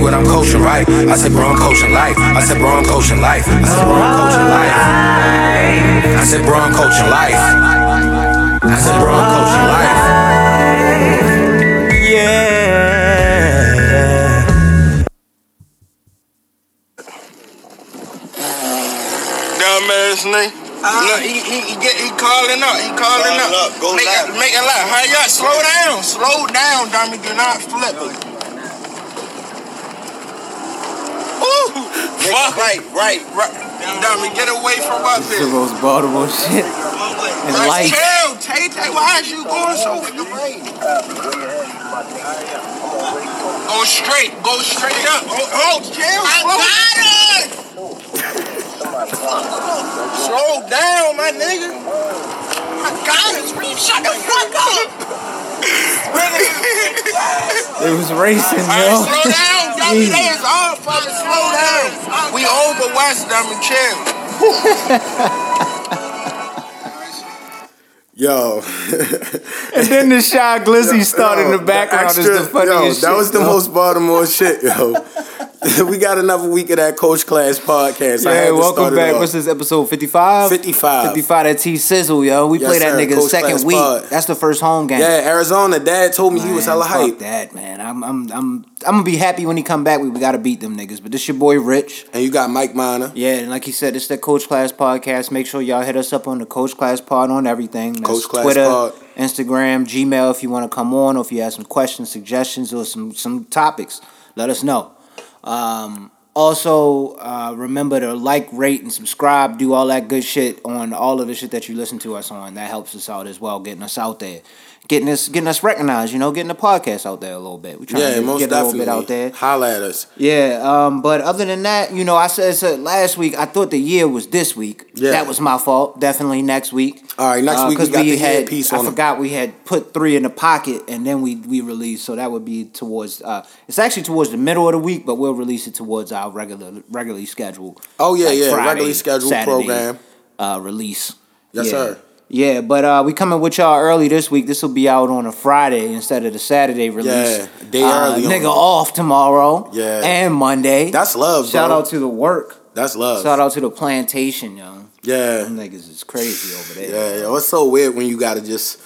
me what I'm coaching, right? I said, bro, I'm coaching life. I said, bro, I'm coaching life. I said, bro, I'm coaching life. I said, bro, I'm coaching life. I said, bro, I'm coaching life. Yeah. Dumbass nigga. Look, he calling up. He calling up. Go live. Make a lot. How y'all? Slow down, dummy. Do not flip. Right. Dummy, get away from us. This is the most Baltimore shit in life. Chill, Tay-Tay, why is you going so with the rain? Go straight up. Oh, chill, I got it. Slow down, my nigga. I got it. Shut the fuck up. It was racing, yo. Slow down. That is all, Father. Slow down. We over West, dummy. Chill. Yo. And then the shy glizzy started in the background. Is the funniest shit. That was the most Baltimore shit, yo. We got another week of that Coach Class Podcast. Yeah, hey, welcome back. What's this episode? 55? 55. That T-Sizzle, yo. We play that nigga Coach second week. Pod. That's the first home game. Yeah, Arizona. Dad told me he was hella hype. Fuck that, man. I'm gonna be happy when he come back. We gotta beat them niggas. But this your boy Rich, and you got Mike Minor. Yeah, and like he said, it's the Coach Class Podcast. Make sure y'all hit us up on the Coach Class Pod on everything. That's Coach Class Twitter, Pod, Instagram, Gmail. If you want to come on, or if you have some questions, suggestions, or some topics, let us know. Also, remember to like, rate, and subscribe. Do all that good shit on all of the shit that you listen to us on. That helps us out as well, getting us out there. Getting us recognized, you know, getting the podcast out there a little bit. We trying to get a little bit out there. Holla at us. Yeah, but other than that, you know, I said last week, I thought the year was this week. Yeah. That was my fault. Definitely next week. All right, next week we got the headpiece on. I forgot we had put 3 in the pocket, and then we released, so that would be towards, it's actually towards the middle of the week, but we'll release it towards our regularly scheduled. Oh, yeah, Friday, regularly scheduled Saturday, program. Release. Yes, sir. Yeah, but we coming with y'all early this week. This will be out on a Friday instead of the Saturday release. Yeah, day early. Nigga off tomorrow. Yeah, and Monday. That's love. Shout out to the work. That's love. Shout out to the plantation, yo. Yeah, them niggas is crazy over there. Yeah, yo, it's so weird when you gotta just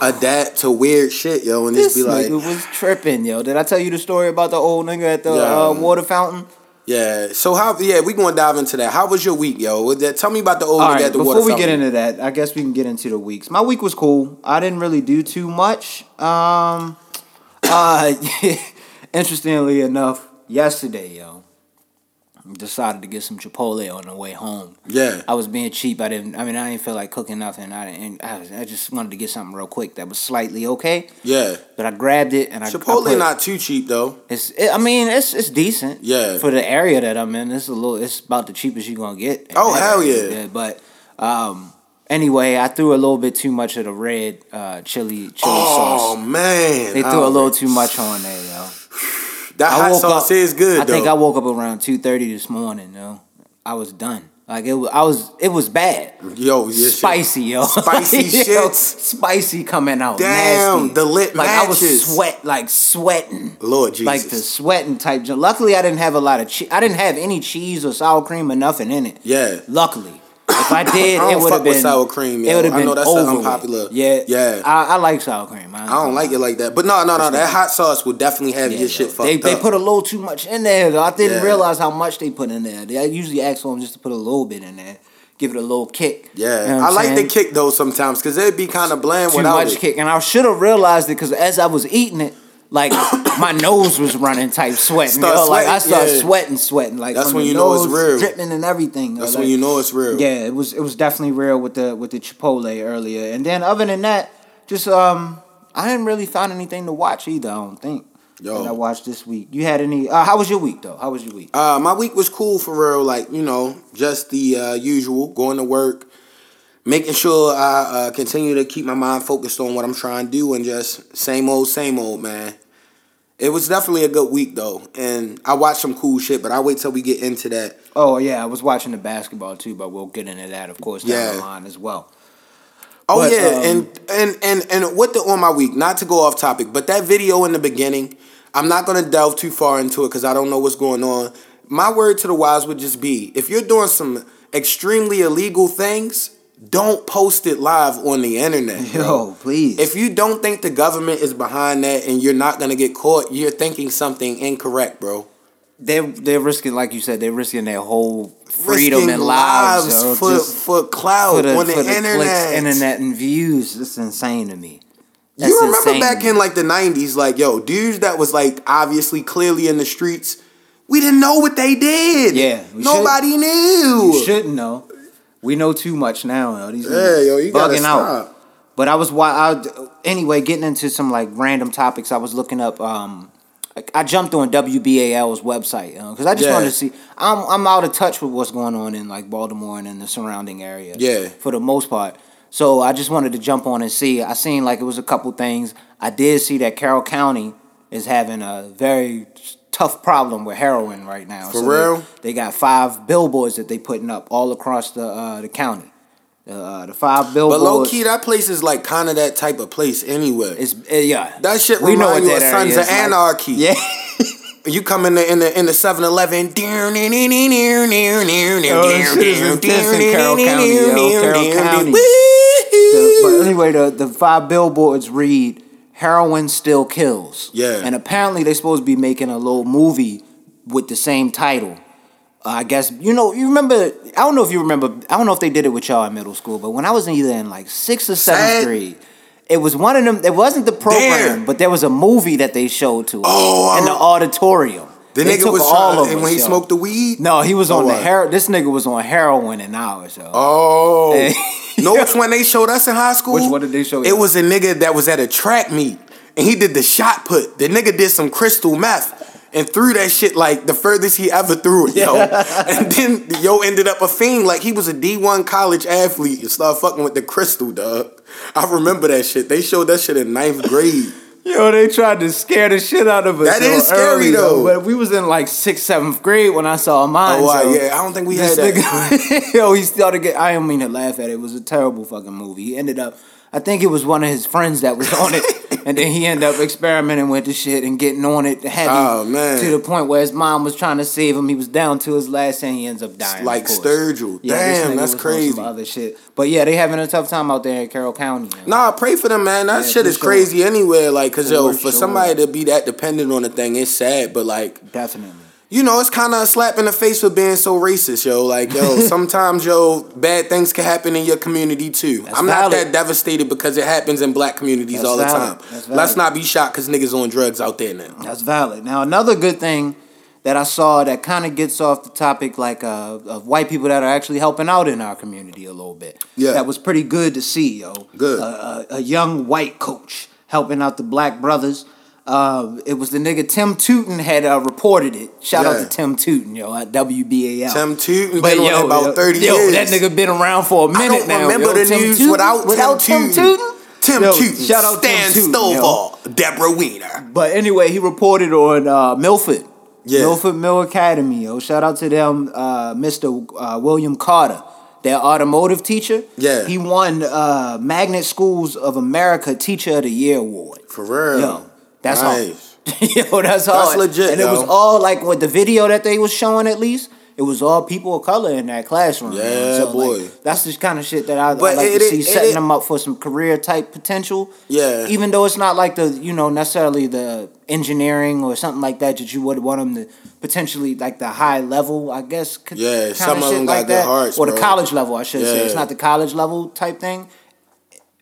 adapt to weird shit, yo, and just be like, this nigga was tripping, yo. Did I tell you the story about the old nigga at the water fountain? Yeah, so we gonna dive into that. How was your week, yo? Tell me about the old nigga at the water fountain. Before we get into that, I guess we can get into the weeks. My week was cool. I didn't really do too much. Interestingly enough, yesterday, yo, decided to get some Chipotle on the way home. Yeah, I was being cheap. I didn't feel like cooking nothing. I just wanted to get something real quick that was slightly okay. Yeah, but I grabbed it and Chipotle not too cheap though. It's decent. Yeah, for the area that I'm in, it's about the cheapest you're gonna get. Oh hell yeah! But anyway, I threw a little bit too much of the red chili sauce. Oh man, they threw a little too much on there, yo. That hot sauce is good, though. I think I woke up around 2:30 this morning, yo. I was done. Like, it was bad. Yo, spicy, yo. Spicy shit. Yo, spicy coming out. Damn, nasty. The lit like, matches. I was sweating. Lord Jesus. Like, the sweating type. Luckily, I didn't have a lot of cheese. I didn't have any cheese or sour cream or nothing in it. Yeah. Luckily. If I did, it would have been sour cream. Yo. It would have been over. I know that's unpopular. Yeah. I like sour cream. I don't like it like that. But no. That hot sauce would definitely have your shit fucked up. They put a little too much in there. I didn't realize how much they put in there. I usually ask for them just to put a little bit in there, give it a little kick. Yeah, you know I like the kick though sometimes because it'd be kind of bland without it. Too much kick, and I should have realized it because as I was eating it, like my nose was running type sweating. Like I started sweating. Like that's when you know it's real. Dripping and everything. That's when you know it's real. Yeah, it was definitely real with the Chipotle earlier. And then other than that, just I didn't really find anything to watch either, I don't think. Yo, I watched this week. You had any how was your week though? My week was cool for real, like, you know, just the usual, going to work, making sure I continue to keep my mind focused on what I'm trying to do and just same old, man. It was definitely a good week, though, and I watched some cool shit, but I'll wait till we get into that. Oh, yeah, I was watching the basketball, too, but we'll get into that, of course, down the line as well. Oh, but, and with on my week, not to go off topic, but that video in the beginning, I'm not going to delve too far into it because I don't know what's going on. My word to the wise would just be, if you're doing some extremely illegal things, don't post it live on the internet. Yo, please. If you don't think the government is behind that and you're not going to get caught, you're thinking something incorrect, bro. They're risking, like you said, they're risking their whole freedom and lives for clout on the internet. Internet and views. It's insane to me. That's you remember insane. Back in like the 90s, like, yo, dudes that was like obviously clearly in the streets, we didn't know what they did. Yeah. Nobody knew. You shouldn't know. We know too much now. Yo. These yo, you gotta stop. Out. But I was anyway, getting into some like random topics, I was looking up I jumped on WBAL's website because I just wanted to see. I'm out of touch with what's going on in like Baltimore and in the surrounding area. Yeah, for the most part. So I just wanted to jump on and see. I seen like it was a couple things. I did see that Carroll County is having a very tough problem with heroin right now. For real? They got 5 billboards that they putting up all across the county. The 5 billboards. But low key, that place is like kind of that type of place anyway. It's yeah. That shit reminds me of Sons of Anarchy. Yeah. You come in the 7-Eleven. Carroll County. But anyway, the 5 billboards read, "Heroin still kills." Yeah. And apparently they're supposed to be making a little movie with the same title. I guess, you remember, I don't know if they did it with y'all in middle school, but when I was either in like 6th or 7th grade, it was one of them, it wasn't the program, but there was a movie that they showed to us in the auditorium. The nigga was all of it. When he smoked the weed? No, he was on the heroin. This nigga was on heroin in ours, yo. Oh. And, it's when they showed us in high school. Which one did they show you? It was a nigga that was at a track meet, and he did the shot put. The nigga did some crystal meth. And threw that shit like the furthest he ever threw it, yo. And then yo ended up a fiend. Like he was a D1 college athlete and started fucking with the crystal, dog. I remember that shit. They showed that shit in 9th grade. Yo, they tried to scare the shit out of us. That is scary early, though. But we was in like 6th, 7th grade when I saw mine. Oh, wow, so yeah. I don't think we had that. Yo, he started getting... I don't mean to laugh at it. It was a terrible fucking movie. He ended up... I think it was one of his friends that was on it, and then he ended up experimenting with the shit and getting on it heavy to the point where his mom was trying to save him. He was down to his last, and he ends up dying. It's like Sturgill. Yeah, damn, that's crazy. Some other shit. But yeah, they having a tough time out there in Carroll County. Man. Nah, pray for them, man. That shit is crazy anyway. Like, cause for somebody to be that dependent on a thing, it's sad. But like, definitely. You know, it's kind of a slap in the face for being so racist, yo. Like, yo, sometimes, yo, bad things can happen in your community, too. That's valid. Not that devastated because it happens in black communities all the time. Let's not be shocked because niggas on drugs out there now. That's valid. Now, another good thing that I saw that kind of gets off the topic, like, of white people that are actually helping out in our community a little bit. Yeah. That was pretty good to see, yo. Good. A young white coach helping out the black brothers. It was the nigga Tim Tootin had reported it. Shout out to Tim Tootin, yo, at WBAL. Tim Tootin been on about 30 years. Yo, that nigga been around for a minute now. I don't remember the news without Tim Tootin. Tim Tootin, shout out Stan Stovall, Deborah Wiener. But anyway, he reported on Milford. Yeah. Milford Mill Academy, yo. Shout out to them, Mr. William Carter, their automotive teacher. Yeah. He won Magnet Schools of America Teacher of the Year Award. For real. Yo. That's hard. Yo, that's hard. That's legit, and it was all, like, with the video that they was showing, at least, it was all people of color in that classroom. Yeah, so, boy. Like, that's the kind of shit that I like to see, setting them up for some career-type potential. Yeah. Even though it's not, like, the, necessarily the engineering or something like that you would want them to potentially, like, the high level, I guess. Yeah, some of them got their hearts, or the college level, I should say. It's not the college level type thing.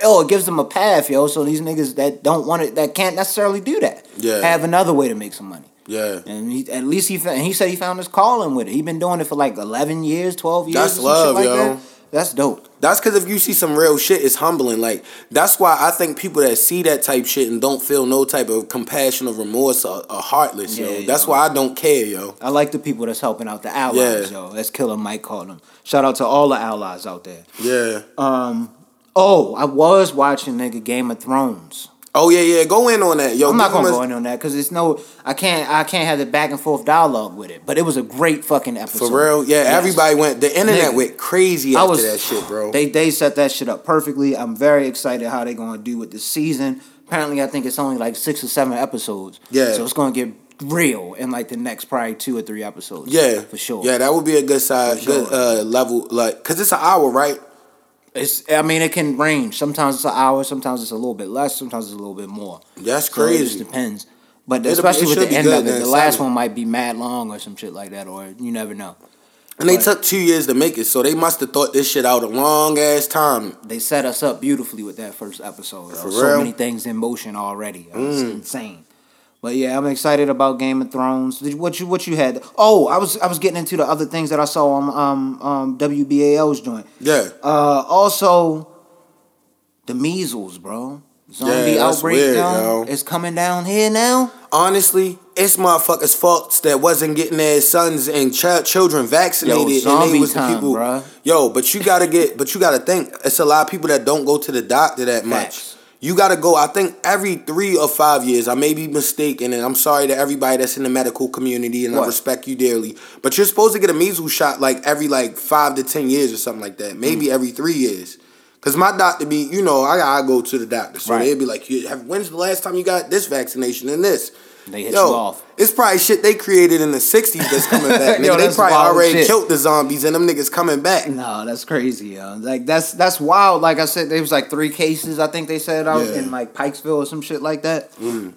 Oh, it gives them a path, yo. So these niggas that don't want it, that can't necessarily do that, have another way to make some money. Yeah, and he said he found his calling with it. He been doing it for like 12 years. That's love, like yo. That. That's dope. That's because if you see some real shit, it's humbling. Like, that's why I think people that see that type shit and don't feel no type of compassion or remorse are heartless, yo. That's why I don't care, yo. I like the people that's helping out the allies, yo. That's Killer Mike called them. Shout out to all the allies out there. Yeah. Oh, I was watching, nigga, Game of Thrones. Oh, yeah. Go in on that. Yo, I'm not going to go in on that because it's I can't have the back and forth dialogue with it. But it was a great fucking episode. For real? Yeah, everybody went. The internet went crazy after that shit, bro. They set that shit up perfectly. I'm very excited how they're going to do with the season. apparently I think it's only like 6 or 7 episodes. Yeah. So it's going to get real in like the next probably 2 or 3 episodes. Yeah. For sure. Yeah, that would be a good size, good level. Like, because it's an hour, right? It can range. Sometimes it's an hour. Sometimes it's a little bit less. Sometimes it's a little bit more. That's crazy. So it just depends. But especially with the end of it, the last one might be mad long or some shit like that, or you never know. And they took 2 years to make it, so they must have thought this shit out a long-ass time. They set us up beautifully with that first episode. For real? So many things in motion already. It's insane. But yeah, I'm excited about Game of Thrones. What you had? Oh, I was getting into the other things that I saw on WBAL's joint. Yeah. Also, the measles, bro. Zombie outbreak weird, down. It's coming down here now. Honestly, it's motherfuckers' faults that wasn't getting their sons and children vaccinated. And they was the people. Bruh. Yo, but you gotta think it's a lot of people that don't go to the doctor that much. You gotta go. I think every 3 or 5 years. I may be mistaken, and I'm sorry to everybody that's in the medical community, and I respect you dearly. But you're supposed to get a measles shot like every 5 to 10 years or something like that. Maybe every 3 years. Because my doctor be, I go to the doctor. So they'd be like, when's the last time you got this vaccination and this? They hit you off. It's probably shit they created in the 60s that's coming back. Yo, they probably already killed the zombies and them niggas coming back. No, that's crazy, yo. Like, that's wild. Like I said, there was 3 cases, I think they said, out in Pikesville or some shit like that. Mm.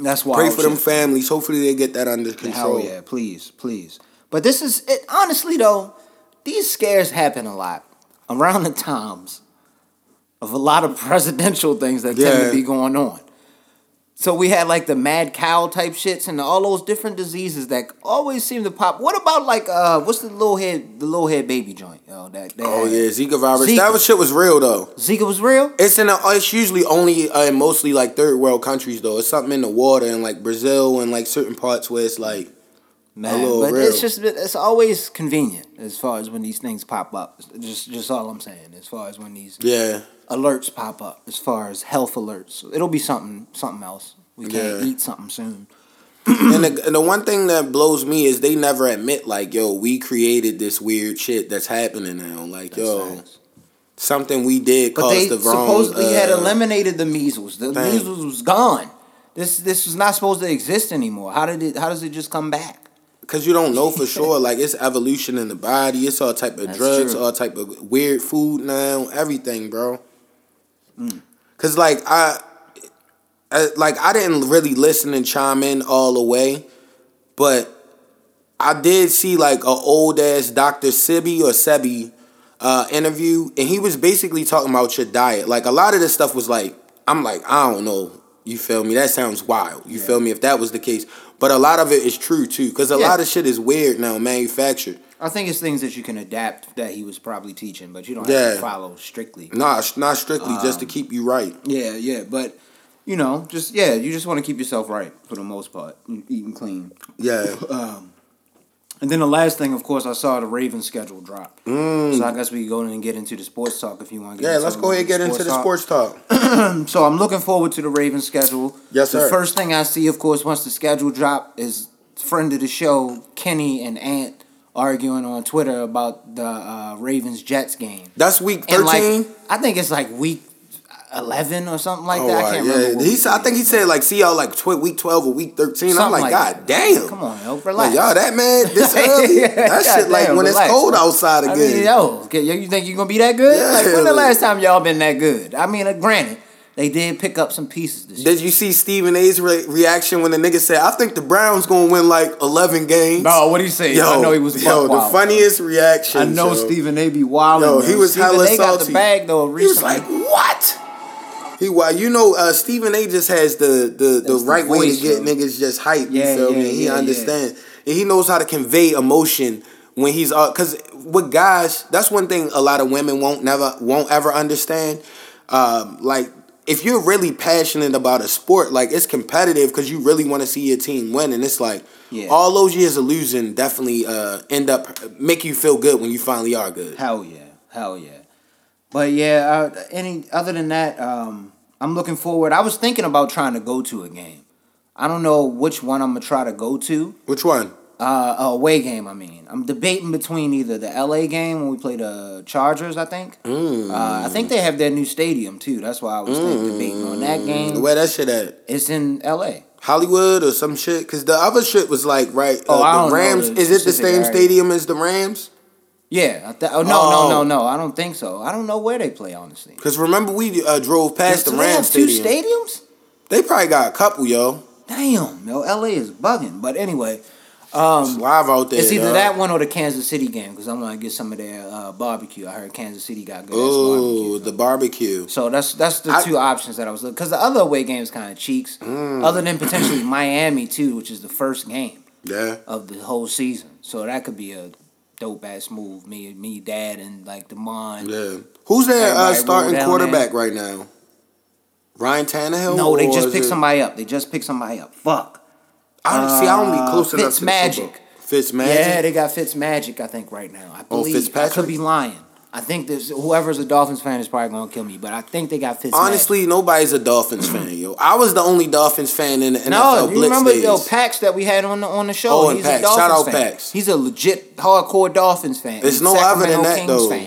That's wild. Pray for them families. Hopefully they get that under control. Oh, yeah. Please, please. But this is it. Honestly, though, these scares happen a lot. Around the times of a lot of presidential things that tend to be going on. So we had the mad cow type shits and all those different diseases that always seem to pop. What about what's the little head baby joint? Yo, Zika virus. Zika. Shit was real though. Zika was real? It's usually only mostly third world countries though. It's something in the water in Brazil and certain parts where it's it's just it's always convenient as far as when these things pop up. Just all I'm saying. As far as when these alerts pop up, as far as health alerts, it'll be something else. We can't eat something soon. and the one thing that blows me is they never admit we created this weird shit that's happening now. Something we did caused the wrong. Supposedly had eliminated the measles. The measles was gone. This was not supposed to exist anymore. How does it just come back? Because you don't know for sure. It's evolution in the body. It's all type of drugs, all type of weird food now, everything, bro. Because, I didn't really listen and chime in all the way. But I did see, an old-ass Dr. Sebi or Sebi interview. And he was basically talking about your diet. A lot of this stuff was I don't know. You feel me? That sounds wild. You feel me? If that was the case. But a lot of it is true, too, because a lot of shit is weird now, manufactured. I think it's things that you can adapt that he was probably teaching, but you don't have to follow strictly. Nah, not strictly, just to keep you right. Yeah, but, you just want to keep yourself right for the most part, eating clean. Yeah. And then the last thing, of course, I saw the Ravens schedule drop. So I guess we can go in and get into the sports talk if you want to get into let's go ahead and get into the sports talk. So I'm looking forward to the Ravens schedule. Yes, sir. The first thing I see, of course, once the schedule drop is friend of the show, Kenny and Ant, arguing on Twitter about the Ravens-Jets game. That's week 13? And I think it's week 11 or something like that. I can't remember. I think he said see y'all week 12 or week 13. Something I'm God damn. Come on, yo, relax. Y'all that mad this early? That shit when relax. It's cold outside again. You think you gonna be that good? Yeah. When the last time y'all been that good? I mean, granted, they did pick up some pieces this year. Did you see Stephen A's reaction when the nigga said, I think the Browns going to win 11 games? No, what did he say? I know he was wild, the funniest reaction. I know Stephen A be wilding. He was hella salty. They got the bag though recently. He was what? Stephen A just has the right way to get niggas just hyped. You feel me? He understands. Yeah. And he knows how to convey emotion when he's because with guys, that's one thing a lot of women won't ever understand. If you're really passionate about a sport, it's competitive because you really want to see your team win, and it's all those years of losing definitely end up make you feel good when you finally are good. Hell yeah. But yeah, other than that, I'm looking forward. I was thinking about trying to go to a game. I don't know which one I'm going to try to go to. Which one? Away game, I mean. I'm debating between either the LA game when we play the Chargers, I think. I think they have their new stadium, too. That's why I was debating on that game. Where that shit at? It's in LA. Hollywood or some shit? Because the other shit was like, right, the Rams. Is it the same stadium as the Rams? Yeah. No. I don't think so. I don't know where they play, honestly. Because remember, we drove past the Rams stadium. They have two stadiums? They probably got a couple, yo. Damn, yo. LA is bugging. But anyway... it's live out there. It's either that one or the Kansas City game because I'm gonna get some of their barbecue. I heard Kansas City got good. Oh, the barbecue. So that's the two options that I was looking. Because the other away game is kind of cheeks. Other than potentially Miami too, which is the first game. Yeah. Of the whole season, so that could be a dope ass move. Me, Dad, and like DeMond. Yeah. Who's their starting quarterback right now? Ryan Tannehill? No, they just picked somebody up. Fuck. I don't be close enough to Magic. Fitzmagic? Yeah, they got Fitzmagic, I think, right now. I believe. Oh, Fitzpatrick? I could be lying. I think whoever's a Dolphins fan is probably going to kill me, but I think they got Fitzmagic. Honestly, nobody's a Dolphins fan, yo. I was the only Dolphins fan in the NFL Blitz days. No, you remember, Pax that we had on the show? Oh, and Pax. Shout out Pax. He's a legit, hardcore Dolphins fan. There's no other than that, though. Fan.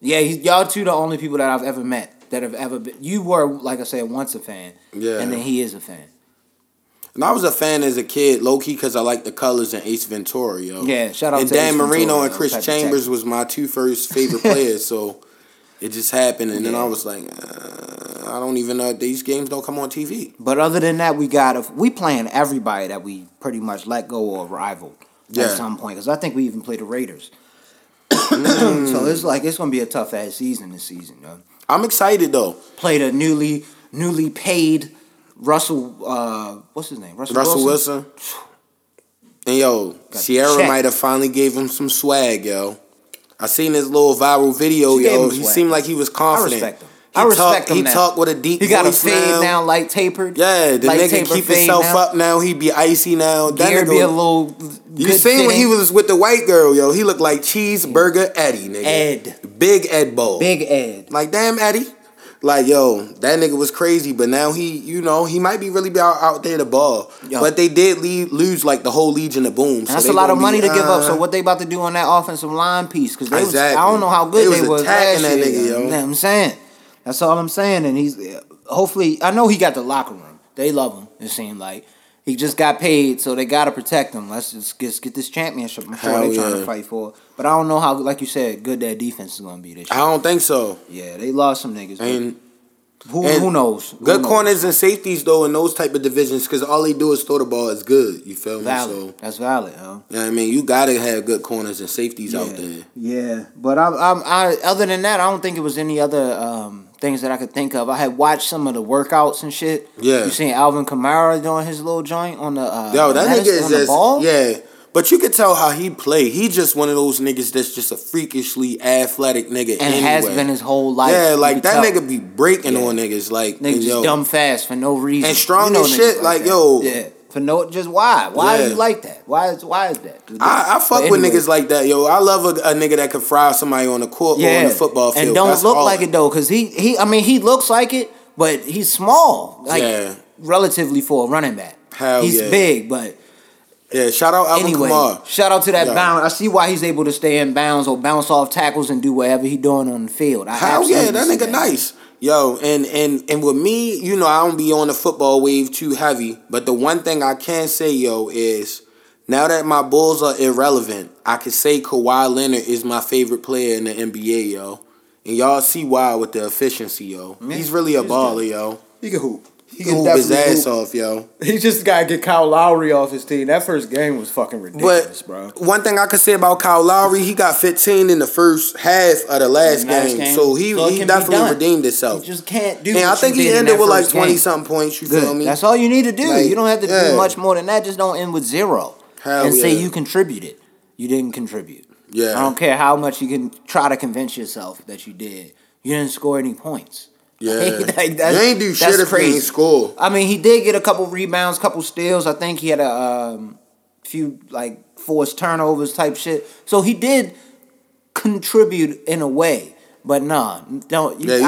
Yeah, y'all two the only people that I've ever met that have ever been. You were, like I said, once a fan, yeah, and then he is a fan. And I was a fan as a kid, low-key, because I liked the colors in Ace Ventura, yo. Yeah, shout out to Dan Marino and Chris Chambers was my two first favorite players, so it just happened. And then I was like, I don't even know. These games don't come on TV. But other than that, we playing everybody that we pretty much let go or rival at some point. Because I think we even played the Raiders. So it's going to be a tough-ass season this season, yo. I'm excited, though. Played a newly paid... Russell, what's his name? Russell Wilson. And yo, Sierra might have finally gave him some swag, yo. I seen his little viral video, yo. He seemed like he was confident. I respect him. He talked with a deep voice. He got a fade now, light tapered. Yeah, the nigga keep himself up now. He be icy now. That nigga be a little. You seen when he was with the white girl, yo? He looked like Cheeseburger Eddie, nigga. Big Ed Ball. Big Ed. Like damn, Eddie. Like, yo, that nigga was crazy, but now he might be really out there to ball. Yo. But they did lose, like, the whole Legion of Boom. So that's a lot of money to give up. So what they about to do on that offensive line piece? Because I don't know how good they was attacking that nigga, yo. You know what I'm saying? That's all I'm saying. And he's hopefully, I know he got the locker room. They love him, it seemed like. He just got paid, so they got to protect him. Let's just get this championship. I'm sure they're trying to fight for it. But I don't know how, like you said, good that defense is going to be this year. I don't think so. Yeah, they lost some niggas. And who knows? Good corners and safeties, though, in those type of divisions, because all they do is throw the ball is good. You feel me? So, that's valid, huh? Yeah, I mean, you got to have good corners and safeties out there. Yeah, but I other than that, I don't think it was any other... things that I could think of. I had watched some of the workouts and shit. Yeah. You seen Alvin Kamara doing his little joint on the that nigga is just ball? Yeah. But you could tell how he played. He just one of those niggas that's just a freakishly athletic nigga and has been his whole life. Yeah, like that nigga be breaking on niggas like niggas just dumb fast for no reason. And strong as shit like yo. Yeah. For no, just why? Why are you like that? Why is that? I fuck with niggas like that, yo. I love a nigga that could fry somebody on the court or on the football field. And don't look like it though, because he looks like it, but he's small, like relatively for a running back. He's big, but shout out Alvin Kamara. Shout out to that bounce. I see why he's able to stay in bounds or bounce off tackles and do whatever he's doing on the field. That nigga nice. Yo, and with me, you know, I don't be on the football wave too heavy. But the one thing I can say, yo, is now that my Bulls are irrelevant, I can say Kawhi Leonard is my favorite player in the NBA, yo. And y'all see why with the efficiency, yo. Man, he's really a baller, yo. He can hoop. He can hoop his ass off, yo. He just got to get Kyle Lowry off his team. That first game was fucking ridiculous, bro. One thing I could say about Kyle Lowry, he got 15 in the first half of the last game. So he definitely redeemed himself. You just can't do And I think he ended with like 20-something points, you feel me? That's all you need to do. Like, you don't have to do much more than that. Just don't end with zero. And say you contributed. You didn't contribute. Yeah. I don't care how much you can try to convince yourself that you did. You didn't score any points. Yeah, like that's, they ain't do shit if he ain't score. I mean, he did get a couple rebounds, couple steals. I think he had a few like forced turnovers type shit. So he did contribute in a way, but I don't think you can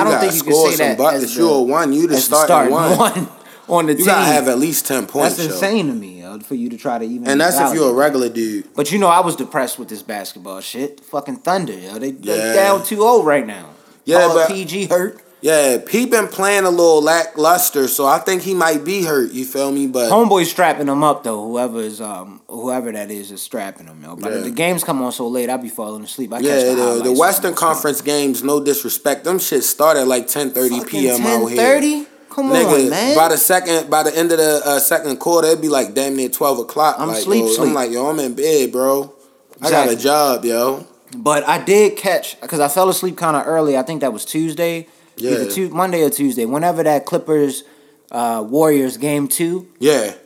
say that. You're the starting one. on the team. You gotta have at least 10 points. That's insane to me, yo, for you to try to even. And that's if you're a regular dude. But you know, I was depressed with this basketball shit. Fucking Thunder, yo. They down 2-0 right now. Yeah, but PG hurt. Yeah, P been playing a little lackluster, so I think he might be hurt. You feel me? But homeboy's strapping him up though. Whoever that is strapping him, yo. But if the games come on so late, I be falling asleep. I catch the Western Conference games. No disrespect, them shit start at like 10:30 p.m. out here. 10:30? Come on, man. By the end of the second quarter, it'd be like damn near 12:00. I'm like, sleep. I'm like, yo, I'm in bed, bro. I got a job, yo. But I did catch, because I fell asleep kind of early. I think that was Tuesday. Yeah. Either Monday or Tuesday, whenever that Clippers Warriors game 2,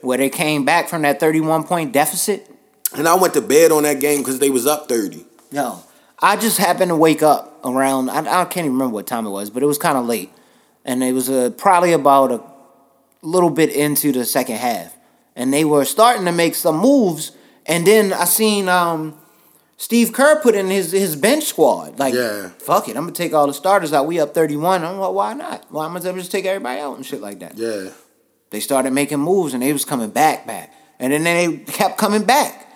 where they came back from that 31-point deficit. And I went to bed on that game because they was up 30. No, I just happened to wake up around, I can't even remember what time it was, but it was kind of late. And it was probably about a little bit into the second half. And they were starting to make some moves. And then I seen Steve Kerr put in his bench squad. Like, fuck it, I'm going to take all the starters out. We up 31. I'm like, why not? Why am I going to just take everybody out and shit like that? Yeah. They started making moves, and they was coming back. And then they kept coming back.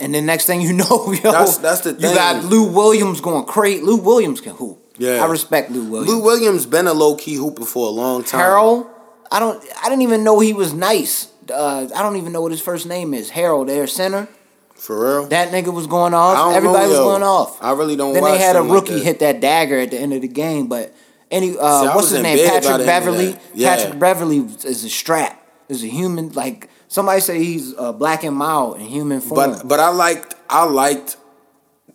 And then next thing you know, yo, that's the thing. You got Lou Williams going crazy. Lou Williams can hoop. Yeah. I respect Lou Williams. Lou Williams been a low-key hooper for a long time. Harold, I didn't even know he was nice. I don't even know what his first name is. Harold, their center. For real? That nigga was going off. Everybody was going off. I really don't watch. Then they had a rookie hit that dagger at the end of the game. But what's his name? Patrick Beverley. Yeah. Patrick Beverley is a strap. Is a human, like somebody say he's black and mild in human form. But I liked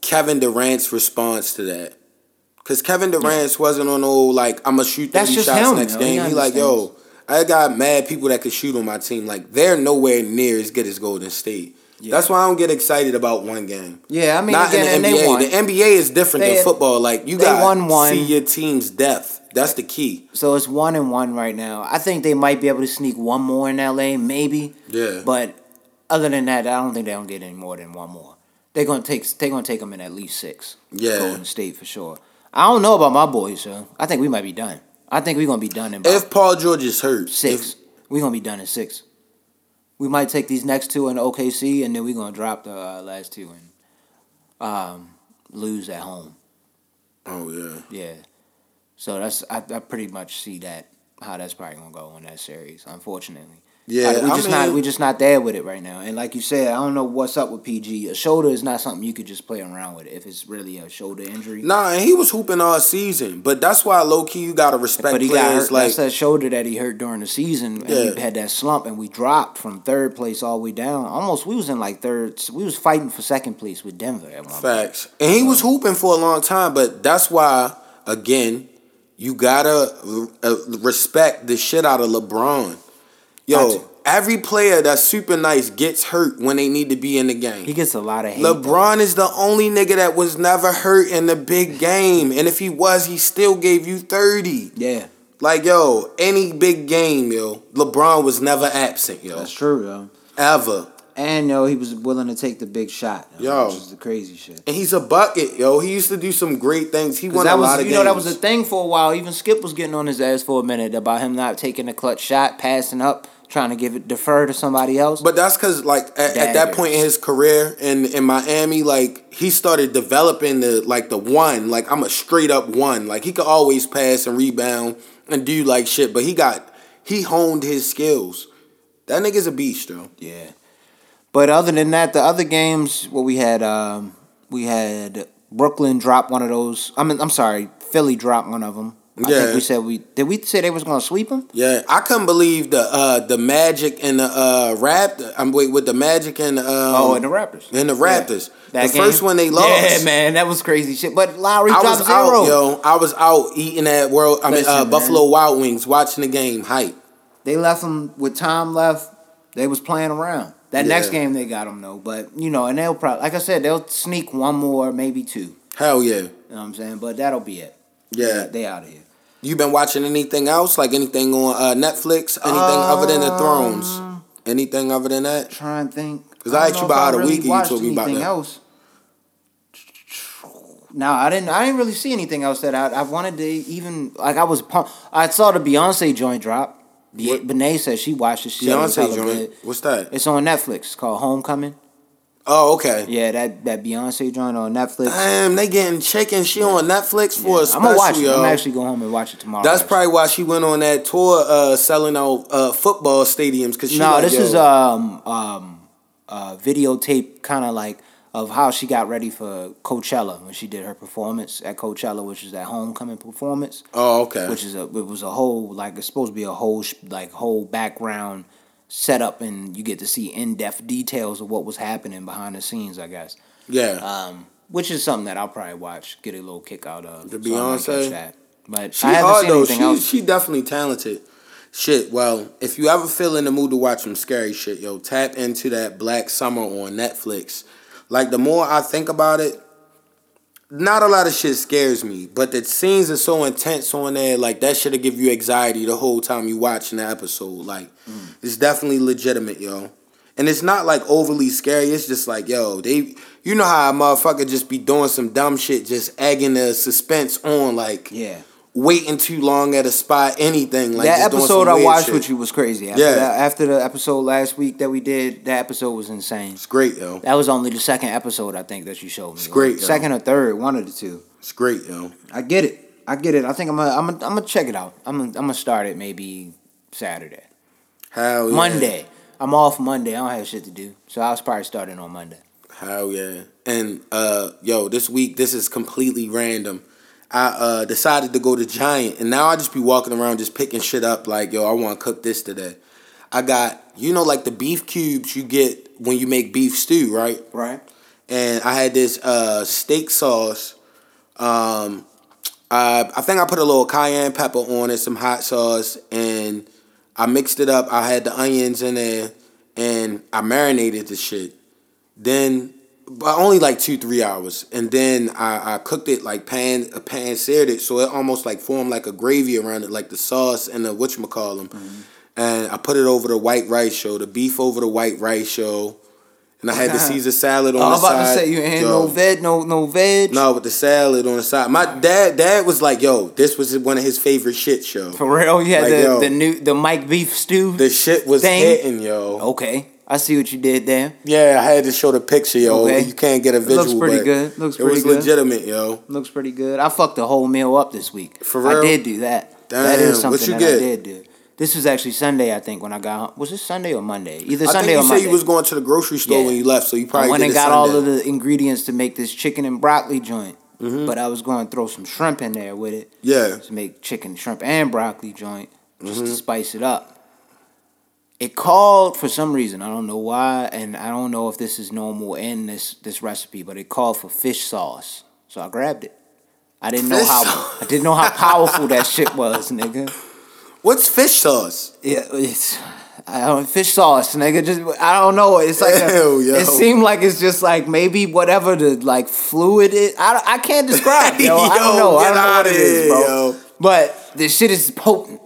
Kevin Durant's response to that, because Kevin Durant wasn't on no like I'm gonna shoot 30 shots next game. He like, yo, I got mad people that could shoot on my team. Like they're nowhere near as good as Golden State. Yeah. That's why I don't get excited about one game. Yeah, I mean, not again, in the NBA. They won. The NBA is different than football. Like you got to see your team's depth. That's the key. So it's 1-1 right now. I think they might be able to sneak one more in LA, maybe. Yeah. But other than that, I don't think they're gonna get any more than one more. They're gonna take them in at least 6. Yeah. Golden State for sure. I don't know about my boys, so I think we might be done. I think we're gonna be done in. If Paul George is hurt, 6. We're gonna be done in 6. We might take these next 2 in OKC, and then we're going to drop the last 2 and lose at home. Oh, yeah. Yeah. So that's I pretty much see that, how that's probably going to go in that series, unfortunately. Yeah. Like, we're just not there with it right now. And like you said, I don't know what's up with PG. A shoulder is not something you could just play around with if it's really a shoulder injury. Nah, and he was hooping all season. But that's why, low-key, you got to respect players. But that's that shoulder that he hurt during the season. And we had that slump, and we dropped from third place all the way down. Almost, we was in like third. We was fighting for second place with Denver at one point. Facts. And he was hooping for a long time. But that's why, again, you got to respect the shit out of LeBron. Yo, every player that's super nice gets hurt when they need to be in the game. He gets a lot of hate. LeBron is the only nigga that was never hurt in the big game. And if he was, he still gave you 30. Yeah. Like, yo, any big game, yo, LeBron was never absent, yo. That's true, yo. Ever. And, yo, he was willing to take the big shot, yo. Which is the crazy shit. And he's a bucket, yo. He used to do some great things. He won a lot of games. You know, that was a thing for a while. Even Skip was getting on his ass for a minute about him not taking the clutch shot, passing up. Trying to defer to somebody else. But that's because, like, at that point in his career in Miami, like, he started developing the one. Like, I'm a straight-up one. Like, he could always pass and rebound and do, like, shit. But he honed his skills. That nigga's a beast, though. Yeah. But other than that, the other games, what we had Brooklyn drop one of those. I mean, I'm sorry, Philly dropped one of them. I think we said did we say they was gonna sweep them? Yeah, I couldn't believe the Magic and the Raptors. With the Magic and the Raptors. And the Raptors. Yeah. The first one they lost. Yeah, man, that was crazy shit. But Lowry dropped 0. I was out eating at Buffalo Wild Wings, watching the game hype. They left them with time left. They was playing around. That next game they got them though, but you know, and they'll probably, like I said, they'll sneak one more, maybe 2. Hell yeah. You know what I'm saying? But that'll be it. Yeah. They out of here. You been watching anything else? Like anything on Netflix? Anything other than The Thrones? Anything other than that? Trying to think. Because I asked you about how the weekend you told me about that. Else. No, I didn't really see anything else that I wanted to even... Like I was pumped. I saw the Beyonce joint drop. Benet said she watched it. She Beyonce joint. What's that? It's on Netflix. It's called Homecoming. Oh, okay. Yeah, that Beyonce joint on Netflix. Damn, they getting chicken. She on Netflix for a special, I'm gonna watch it. I'm actually going home and watch it tomorrow. That's probably why she went on that tour selling out football stadiums. Cause she this is videotape kind of like of how she got ready for Coachella when she did her performance at Coachella, which is that homecoming performance. Oh, okay. Which is it was supposed to be a whole background set up, and you get to see in-depth details of what was happening behind the scenes, I guess. Yeah. Which is something that I'll probably watch, get a little kick out of. The Beyonce. Like but she I haven't hard, seen though. Anything she, else. She definitely talented. Shit, well, if you ever feel in the mood to watch some scary shit, yo, tap into that Black Summer on Netflix. Like, the more I think about it, not a lot of shit scares me, but the scenes are so intense on there, like, that shit'll give you anxiety the whole time you watching the episode. Like, It's definitely legitimate, yo. And it's not, like, overly scary. It's just like, yo, they... You know how a motherfucker just be doing some dumb shit, just egging the suspense on, like... Yeah. Waiting too long at a spot, anything. Like, that episode I watched shit with you was crazy. After the episode last week that we did, that episode was insane. It's great, yo. That was only the second episode, I think, that you showed me. It's great, yo. Second or third, one of the two. It's great, yo. I get it. I think I'm gonna check it out. I'm gonna start it maybe Saturday. Hell yeah. Monday. I'm off Monday. I don't have shit to do. So I was probably starting on Monday. Hell yeah. And, yo, this week, this is completely random. I decided to go to Giant, and now I just be walking around just picking shit up like, yo, I want to cook this today. I got, you know, like the beef cubes you get when you make beef stew, right? Right. And I had this steak sauce. I think I put a little cayenne pepper on it, some hot sauce, and I mixed it up. I had the onions in there, and I marinated the shit. Then... But only like 2-3 hours, and then I cooked it like pan seared it, so it almost like formed like a gravy around it, like the sauce and the whatchamacallem. Mm-hmm. And I put it over the white rice show, the beef over the white rice show, and I had the Caesar salad on the side. I was about to say you ain't no veg. No, with the salad on the side. My dad was like, "Yo, this was one of his favorite shit, yo." For real, yeah. Like, the Mike beef stew. The shit was hitting, yo. Okay. I see what you did there. Yeah, I had to show the picture, yo. Okay. You can't get a visual. It looks pretty good. It was legitimate, yo. Looks pretty good. I fucked the whole meal up this week. For real? I did do that. Damn, that is something that I did do. This was actually Sunday, I think, when I got home. Was it Sunday or Monday? Either Sunday or Monday. I think you said you was going to the grocery store when you left, so you probably I went and got all of the ingredients to make this chicken and broccoli joint. Mm-hmm. But I was going to throw some shrimp in there with it. Yeah. To make chicken, shrimp, and broccoli joint, just to spice it up. It called for some reason, I don't know why, and I don't know if this is normal in this recipe, but it called for fish sauce. So I grabbed it. I didn't know how powerful that shit was, nigga. What's fish sauce? Yeah, fish sauce, nigga. Just I don't know. It's like it seemed like it's just like maybe whatever the like fluid is. I can't describe it, yo. I don't know. I don't know what it is, bro. Yo. But this shit is potent.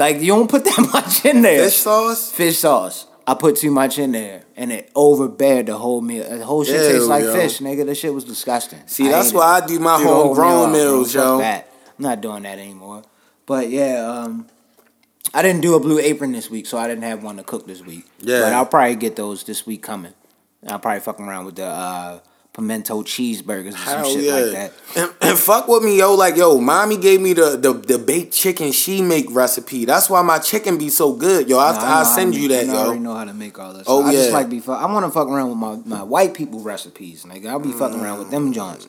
Like, you don't put that much in there. Fish sauce? Fish sauce. I put too much in there, and it overbeared the whole meal. The whole shit tastes like fish, nigga. That shit was disgusting. See, that's why I do my homegrown meals, yo. I'm not doing that anymore. But, yeah, I didn't do a blue apron this week, so I didn't have one to cook this week. Yeah. But I'll probably get those this week coming. I'll probably fuck around with the... pimento cheeseburgers or some shit like that. And fuck with me, yo. Like, yo, mommy gave me the baked chicken she make recipe. That's why my chicken be so good, yo. I'll send you that, yo. I already know how to make all this. Oh, I just like I want to fuck around with my white people recipes, nigga. I'll be fucking around with them joints.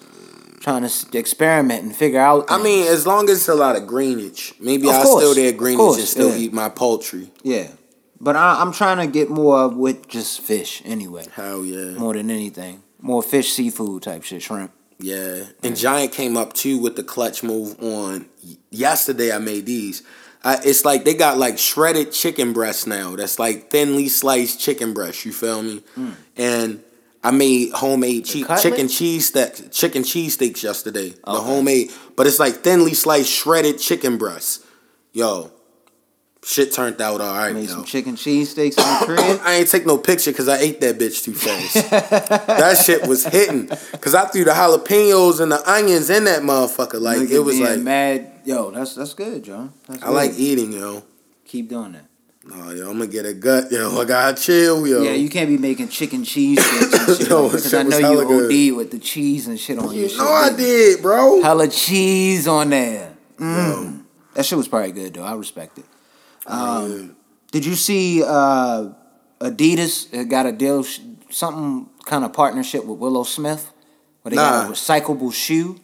Trying to experiment and figure out things. I mean, as long as it's a lot of greenage. Maybe I'll still do greenage and still eat my poultry. Yeah. But I'm trying to get more with just fish anyway. Hell yeah. More than anything. More fish, seafood type shit, shrimp. Yeah. And Giant came up, too, with the clutch move on. Yesterday, I made these. It's like they got, like, shredded chicken breasts now. That's, like, thinly sliced chicken breasts. You feel me? Mm. And I made homemade chicken cheese steaks yesterday. Okay. The homemade. But it's, like, thinly sliced shredded chicken breasts. Yo. Shit turned out all right, Made some chicken cheese steaks in the crib. I ain't take no picture because I ate that bitch too fast. That shit was hitting. Because I threw the jalapenos and the onions in that motherfucker. Like, it was like... mad. Yo, that's good, John. That's good. I like eating, yo. Keep doing that. No, yo, I'm gonna get a gut, yo. I gotta chill, yo. Yeah, you can't be making chicken cheese chips and shit. Yo, because I know you OD with the cheese and shit on your shit. No, I did, bro. Hella cheese on there. Mm. That shit was probably good, though. I respect it. Did you see Adidas got a deal, something kind of partnership with Willow Smith? Where they got a recyclable shoe?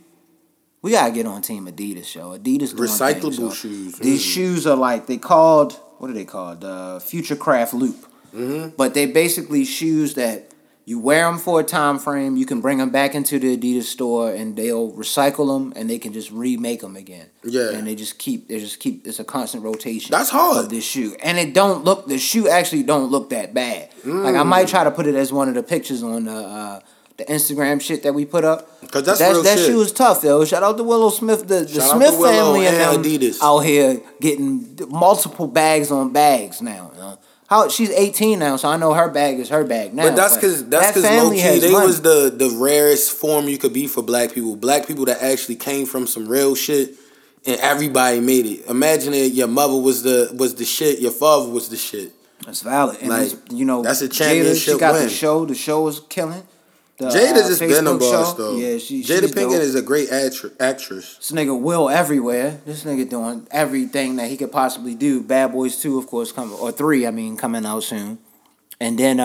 We gotta get on Team Adidas, yo. Adidas doing recyclable shoes. These shoes are like, they called... What are they called? Future Craft Loop. Mm-hmm. But they basically shoes that you wear them for a time frame, you can bring them back into the Adidas store, and they'll recycle them, and they can just remake them again. Yeah. And they just keep, it's a constant rotation. That's hard. Of this shoe. And the shoe actually don't look that bad. Mm. Like, I might try to put it as one of the pictures on the Instagram shit that we put up. Because that shoe is tough, though. Shout out to Willow Smith, the Smith family and them out here getting multiple bags on bags now. You know? She's 18 now, so I know her bag is her bag now. But that's because low-key, they money. Was the rarest form you could be for black people. Black people that actually came from some real shit and everybody made it. Imagine it, your mother was the shit, your father was the shit. That's valid. And like, that's a championship Jada, she got win. The show was killing. Jada's just been a boss, though. Yeah, Jada Pinkett is a great actress. This nigga Will everywhere. This nigga doing everything that he could possibly do. Bad Boys 2, of course, coming out soon. And then,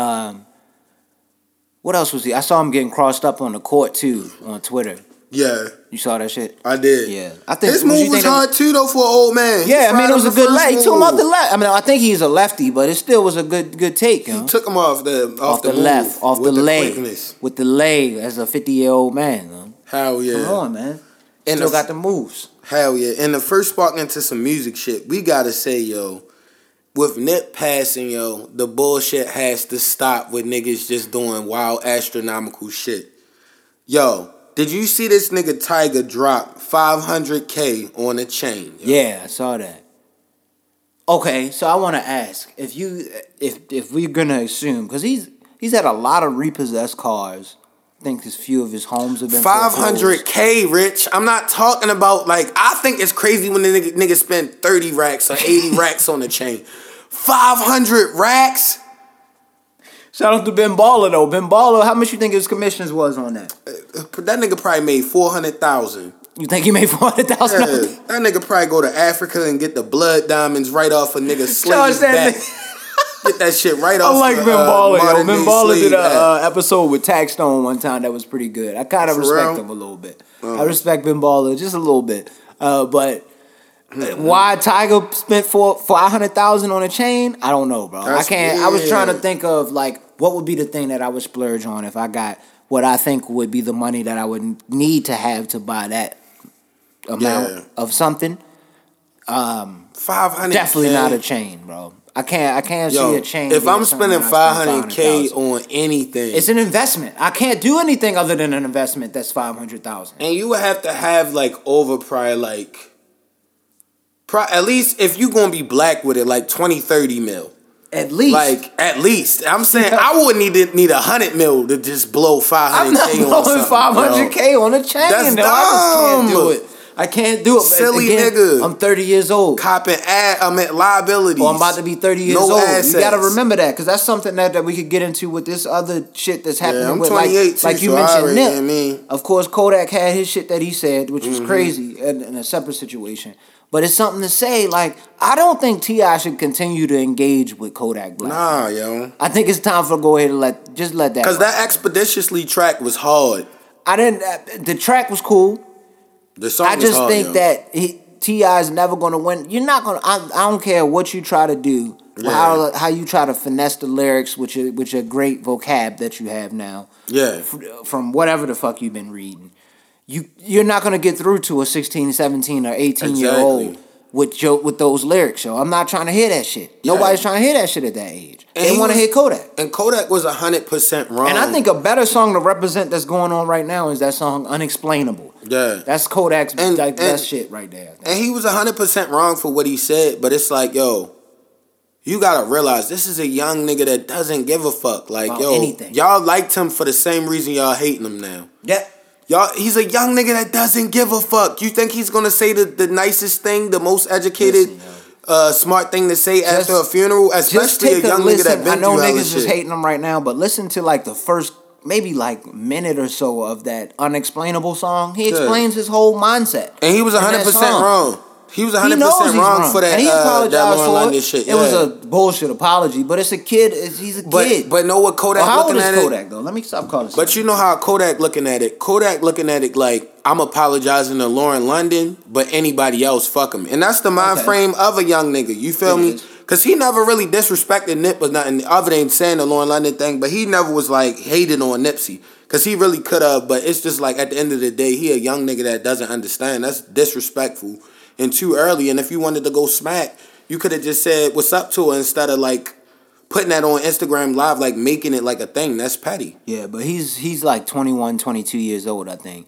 what else was he? I saw him getting crossed up on the court, too, on Twitter. Yeah. You saw that shit? I did. Yeah. I think his move was hard, too, though, for an old man. Yeah, I mean, it was a good leg. He took him off the left. I mean, I think he's a lefty, but it still was a good take. He took him off the left, off the leg. With the leg as a 50-year-old man. Huh? Hell yeah. Come on, man. Still got the moves. Hell yeah. And the first spark into some music shit, we got to say, yo, with Nip passing, yo, the bullshit has to stop with niggas just doing wild, astronomical shit. Yo. Did you see this nigga Tiger drop $500K on a chain? Yo? Yeah, I saw that. Okay, so I want to ask if we're gonna assume because he's had a lot of repossessed cars. I think a few of his homes have been $500K, Rich. I'm not talking about like I think it's crazy when the nigga spend 30 racks or 80 racks on a chain. 500 racks. Shout out to Ben Baller, though. Ben Baller, how much you think his commissions was on that? That nigga probably made $400,000. You think he made $400,000? Yeah, that nigga probably go to Africa and get the blood diamonds right off a nigga's sleeve back. Get that shit right off. I like Ben Baller, yo. Ben Baller did an episode with Tax Stone one time that was pretty good. I kind of respect him a little bit. I respect Ben Baller just a little bit. But... Mm-hmm. Why Tiger spent $500,000 on a chain? I don't know, bro. That's I can't. Weird. I was trying to think of like what would be the thing that I would splurge on if I got what I think would be the money that I would need to have to buy that amount of something. 500. Definitely not a chain, bro. I can't see a chain. If I'm spending $500K on anything, it's an investment. I can't do anything other than an investment that's $500,000. And you would have to have like at least if you're going to be black with it, like 20, 30 mil. At least. Like, at least. I'm saying I wouldn't need 100 mil to just blow 500K on something. I'm not blowing 500K on a chain. That's dumb. I can't do it. Silly nigga. I'm 30 years old. Copping I'm at liabilities. Or I'm about to be 30 years old. Assets. You got to remember that because that's something that we could get into with this other shit that's happening. I'm 28 with like you mentioned Nip. I mean. Of course, Kodak had his shit that he said, which was crazy in a separate situation. But it's something to say, like, I don't think T.I. should continue to engage with Kodak Black. Nah, yo. I think it's time for go ahead and let that. Because that Expeditiously track was hard. The track was cool. The song was hard, I just think that T.I. is never going to win. You're not going to, I don't care what you try to do, how you try to finesse the lyrics with your great vocab that you have now. Yeah. From whatever the fuck you've been reading. You're not going to get through to a 16, 17, or 18-year-old with those lyrics, yo. I'm not trying to hear that shit. Yeah. Nobody's trying to hear that shit at that age. And they want to hear Kodak. And Kodak was 100% wrong. And I think a better song to represent that's going on right now is that song Unexplainable. Yeah. That's Kodak's best shit right there. And he was 100% wrong for what he said, but it's like, yo, you got to realize this is a young nigga that doesn't give a fuck. Like, about anything. Y'all liked him for the same reason y'all hating him now. Yeah. Y'all, he's a young nigga that doesn't give a fuck. You think he's gonna say the nicest thing, the most educated smart thing to say after a funeral, especially a young nigga that been through hell and shit. I know niggas is hating him right now, but listen to like the first maybe like minute or so of that unexplainable song. He explains his whole mindset, and he was 100% wrong. He was 100% wrong for that. And he apologized for London shit. Yeah. It was a bullshit apology, but it's a kid. He's a kid. But know what Kodak looking at it? How old is Kodak though? Let me stop calling it. But you know how Kodak looking at it? Kodak looking at it like, I'm apologizing to Lauren London, but anybody else, fuck him. And that's the mind frame of a young nigga. You feel me? Because he never really disrespected Nip or nothing other than saying the Lauren London thing, but he never was like hated on Nipsey. Because he really could have, but it's just like at the end of the day, he a young nigga that doesn't understand. That's disrespectful and too early. And if you wanted to go smack, you could have just said what's up to her instead of like putting that on Instagram Live, like making it like a thing. That's petty. Yeah, but he's like 21, 22 years old, I think.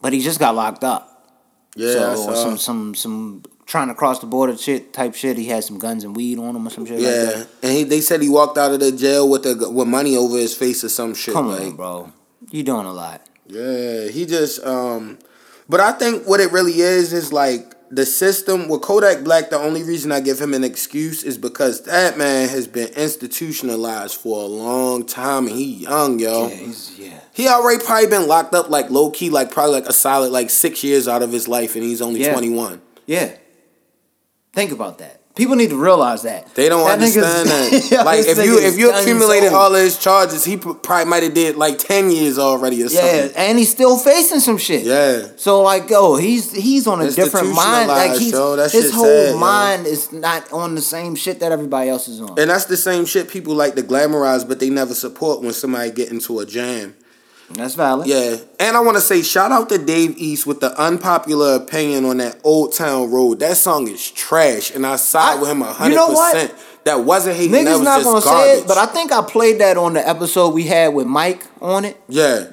But he just got locked up. Yeah. So some trying to cross the border shit type shit. He had some guns and weed on him or some shit like that. Yeah. And they said he walked out of the jail with money over his face or some shit. Come on, bro. You doing a lot. Yeah. He just but I think what it really is like the system with Kodak Black, the only reason I give him an excuse is because that man has been institutionalized for a long time, and he young, yo. Yeah. He already probably been locked up like low key, like probably like a solid like 6 years out of his life, and he's only 21. Yeah. Think about that. People need to realize that they don't understand that. Like if you accumulated all of his charges, he probably might have did like 10 years already or something. Yeah, and he's still facing some shit. Yeah. So like, he's on a different mind. Like his whole mind is not on the same shit that everybody else is on. And that's the same shit people like to glamorize, but they never support when somebody get into a jam. That's valid. Yeah. And I want to say shout out to Dave East with the unpopular opinion on that Old Town Road. That song is trash, and I side with him 100%. You know what? That wasn't hating. Niggas not going to say it, but I think I played that on the episode we had with Mike on it. Yeah.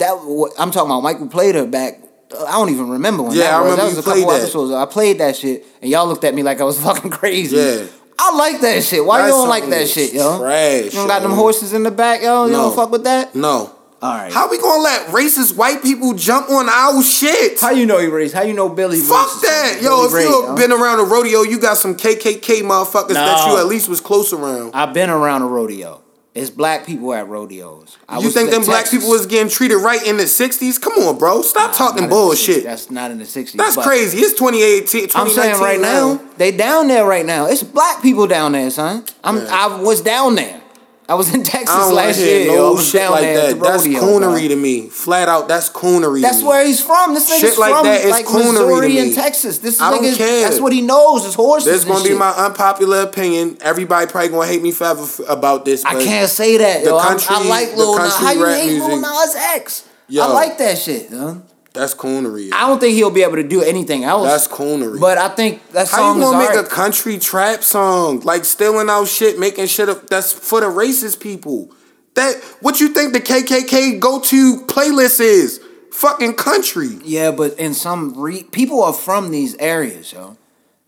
I'm talking about Mike. We played her back. I don't even remember when that was. That was a couple episodes. I played that shit, and y'all looked at me like I was fucking crazy. Yeah. I like that shit. Why you don't like that shit, yo? Trash. You don't got them horses in the back, yo? You don't fuck with that? No. All right. How we gonna let racist white people jump on our shit? How you know he racist? How you know Billy? Fuck that, yo! Billy, if you have been around a rodeo, you got some KKK motherfuckers that you at least was close around. I've been around a rodeo. It's black people at rodeos. You think them black people was getting treated right in the 60s? Come on, bro! Stop talking bullshit. That's not in the 60s. That's crazy. It's 2018. I'm saying right now, they down there right now. It's black people down there, son. I was down there. I was in Texas last year. No, I was shit down like there that. That's coonery to me. Flat out, that's coonery. That's where he's from. This nigga's shit like from that is like Missouri to me. And Texas. This nigga, that's what he knows. Is horses. This is gonna be my unpopular opinion. Everybody probably gonna hate me forever about this. But I can't say that. The country, I like Lil Nas. How you hate Lil Nas X? Yo, I like that shit, though. That's coonery. I don't think he'll be able to do anything else. That's coonery. But I think that song is how you gonna make a country trap song? Like stealing out shit, making shit up. That's for the racist people. That what you think the KKK go to playlist is? Fucking country. Yeah, but in some people are from these areas, yo.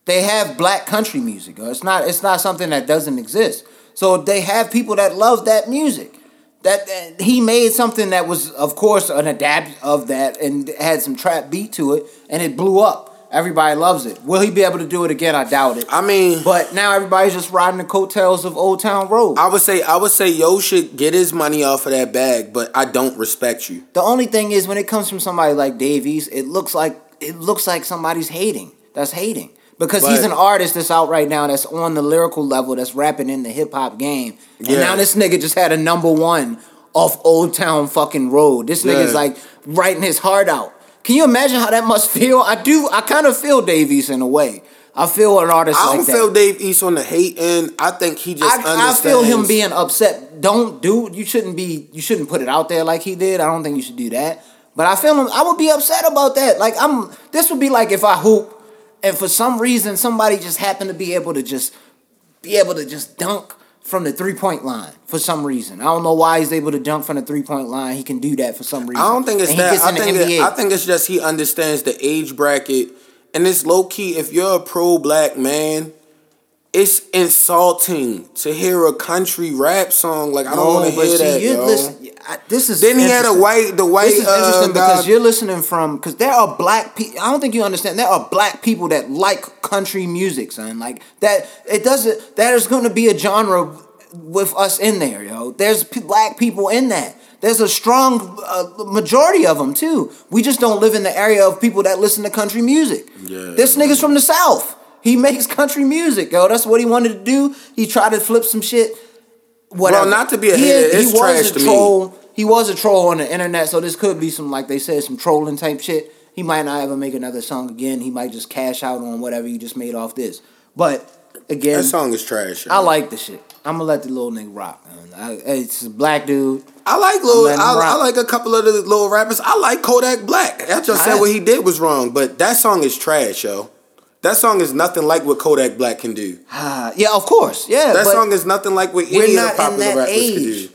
They have black country music. Yo. It's not something that doesn't exist. So they have people that love that music. That he made something that was, of course, an adapt of that and had some trap beat to it, and it blew up. Everybody loves it. Will he be able to do it again? I doubt it. I mean, but now everybody's just riding the coattails of Old Town Road. I would say, yo should get his money off of that bag, but I don't respect you. The only thing is, when it comes from somebody like Dave East, it looks like somebody's hating. That's hating because he's an artist that's out right now that's on the lyrical level that's rapping in the hip hop game. And now this nigga just had a number one off Old Town fucking Road. This nigga's like writing his heart out. Can you imagine how that must feel? I kind of feel Dave East in a way. I feel an artist like that. I don't feel Dave East on the hate end. I think he just understands. I feel him being upset. You shouldn't put it out there like he did. I don't think you should do that. But I feel him. I would be upset about that. Like this would be like if I hoop and for some reason somebody just happened to be able to just dunk from the 3-point line for some reason. I don't know why he's able to dunk from the 3-point line. He can do that for some reason. I don't think it's that. I think it's just he understands the age bracket. And it's low-key, if you're a pro-black man, it's insulting to hear a country rap song. Like, I don't want to hear that, yo. Listen, This is. Then he had the white. This is interesting because you're listening from, because there are black people. I don't think you understand. There are black people that like country music, son. Like that. It doesn't. That is going to be a genre with us in there, yo. There's black people in that. There's a strong majority of them too. We just don't live in the area of people that listen to country music. Yeah. This nigga's from the South. He makes country music, yo. That's what he wanted to do. He tried to flip some shit. Whatever. Well, not to be a head, it's trash to me. He was a troll on the internet, so this could be some, like they said, some trolling type shit. He might not ever make another song again. He might just cash out on whatever he just made off this. But again, that song is trash. Yo. I like the shit. I'm gonna let the little nigga rock, man. It's a black dude. I like a couple of the little rappers. I like Kodak Black. I just said what he did was wrong, but that song is trash, yo. That song is nothing like what Kodak Black can do. Yeah, of course. Yeah, that song is nothing like what any of the popular rappers can do.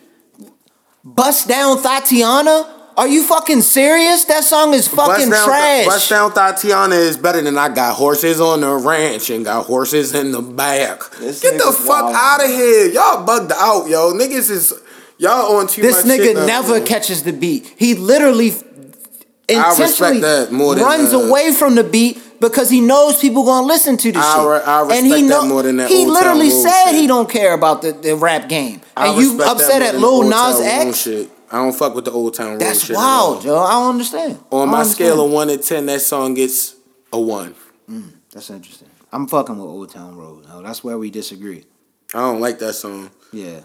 Bust Down Tatiana? Are you fucking serious? That song is fucking trash. Bust Down Tatiana is better than I Got Horses on the Ranch and Got Horses in the Back. Get the fuck out of here. Y'all bugged out, yo. Niggas is... Y'all on too much shit. This nigga never catches the beat. He literally intentionally runs away from the beat because he knows people gonna listen to this shit. I respect that more than that. He literally said he don't care about the rap game. And you upset at Lil Nas X? I don't fuck with the old town road shit. That's wild, Joe. I don't understand. On my scale of 1 to 10, that song gets a 1. That's interesting. I'm fucking with Old Town Road. That's where we disagree. I don't like that song. Yeah.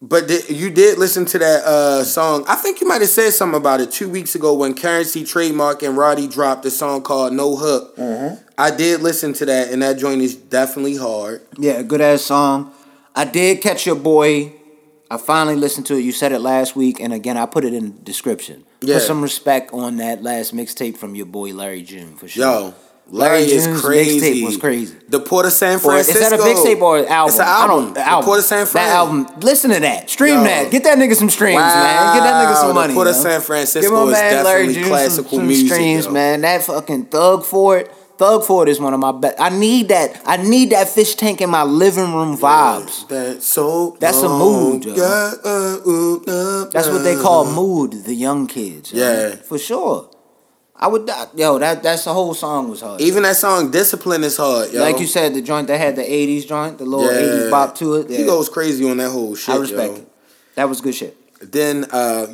But you did listen to that song. I think you might have said something about it 2 weeks ago when Currency, Trademark, and Roddy dropped a song called No Hook. Mm-hmm. I did listen to that, and that joint is definitely hard. Yeah, good-ass song. I did catch your boy. I finally listened to it. You said it last week, and again, I put it in the description. Yeah. Put some respect on that last mixtape from your boy Larry June, for sure. Yo. Larry is crazy. Mixtape was crazy. The Port of San Francisco. Is that a mixtape or an album? It's an album. The Port of San Francisco. That album. Listen to that. Stream that. Get that nigga some streams, man. Get that nigga some money. The Port of San Francisco is definitely classical music. Streams, man. That fucking Thug Fort. Thug Fort is one of my best. I need that. I need that fish tank in my living room vibes. That's a mood. That's what they call mood. The young kids. Yeah, right? For sure. That's the whole song was hard. Even that song Discipline is hard, yo. Like you said, the joint that had the 80s joint, the little 80s bop to it. Yeah. He goes crazy on that whole shit, I respect it. That was good shit. Then, I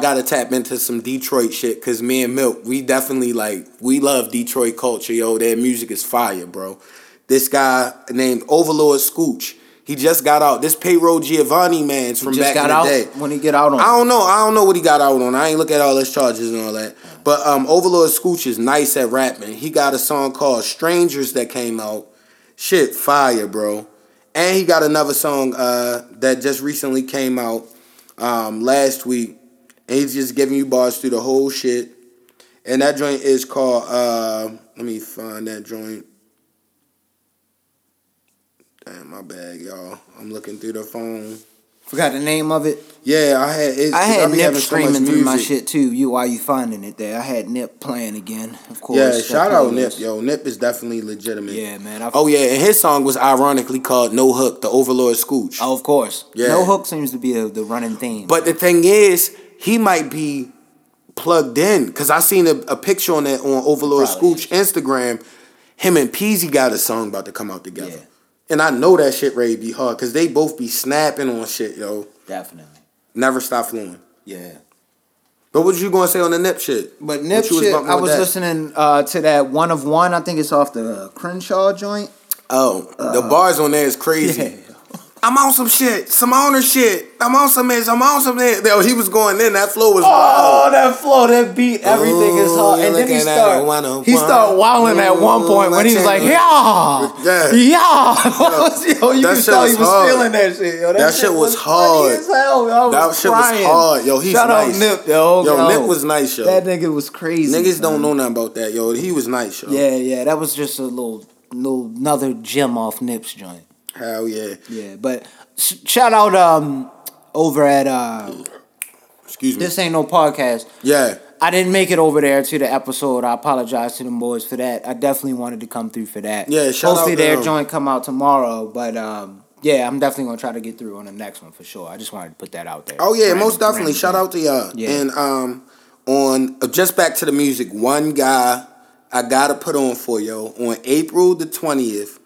gotta tap into some Detroit shit, cause me and Milk, we definitely we love Detroit culture, yo. Their music is fire, bro. This guy named Overlord Scooch. He just got out. This Payroll Giovanni man's from back in the day. When he get out on? I don't know what he got out on. I ain't look at all his charges and all that. But Overlord Scooch is nice at rapping. He got a song called Strangers that came out. Shit, fire, bro. And he got another song that just recently came out last week. And he's just giving you bars through the whole shit. And that joint is called... let me find that joint. Damn, my bad, y'all. I'm looking through the phone. Forgot the name of it? Yeah, I had Nip streaming through my shit, too. Why you finding it there? I had Nip playing again, of course. Yeah, shout out Nip, yo. Nip is definitely legitimate. Yeah, man. And his song was ironically called No Hook, the Overlord Scooch. Oh, of course. Yeah. No Hook seems to be the running theme. But the thing is, he might be plugged in, because I seen a picture on that on Overlord Scooch Instagram. Him and PG got a song about to come out together. Yeah. And I know that shit ready to be hard, because they both be snapping on shit, yo. Definitely. Never Stop Flowing. Yeah. But what you going to say on the Nip shit? But Nip shit, I was listening to that One of One. I think it's off the Crenshaw joint. Oh, the bars on there is crazy. Yeah. I'm on some shit. Some owner shit. I'm on some this. I'm on some that. Yo, he was going in. That flow was wild. Oh, that flow, that beat, everything is hard. And then he started wilding at one point when he was like, yo, you could tell he was feeling that shit, yo. That shit was hard. As hell, yo. That shit was hard, yo. He's nice. Shout out Nip, yo. Yo, Nip was nice, yo. That nigga was crazy. Niggas don't know nothing about that, yo. He was nice, yo. Yeah. That was just a little another gem off Nip's joint. Hell yeah. Yeah, but shout out over at excuse me, This Ain't No Podcast. Yeah, I didn't make it over there to the episode. I apologize to them boys for that. I definitely wanted to come through for that. Yeah, shout out. Hopefully their joint come out tomorrow. But Yeah, I'm definitely going to try to get through on the next one for sure. I just wanted to put that out there. Oh, yeah, most definitely. Shout out to y'all. Yeah. And on just back to the music, one guy I got to put on for y'all. On April the 20th,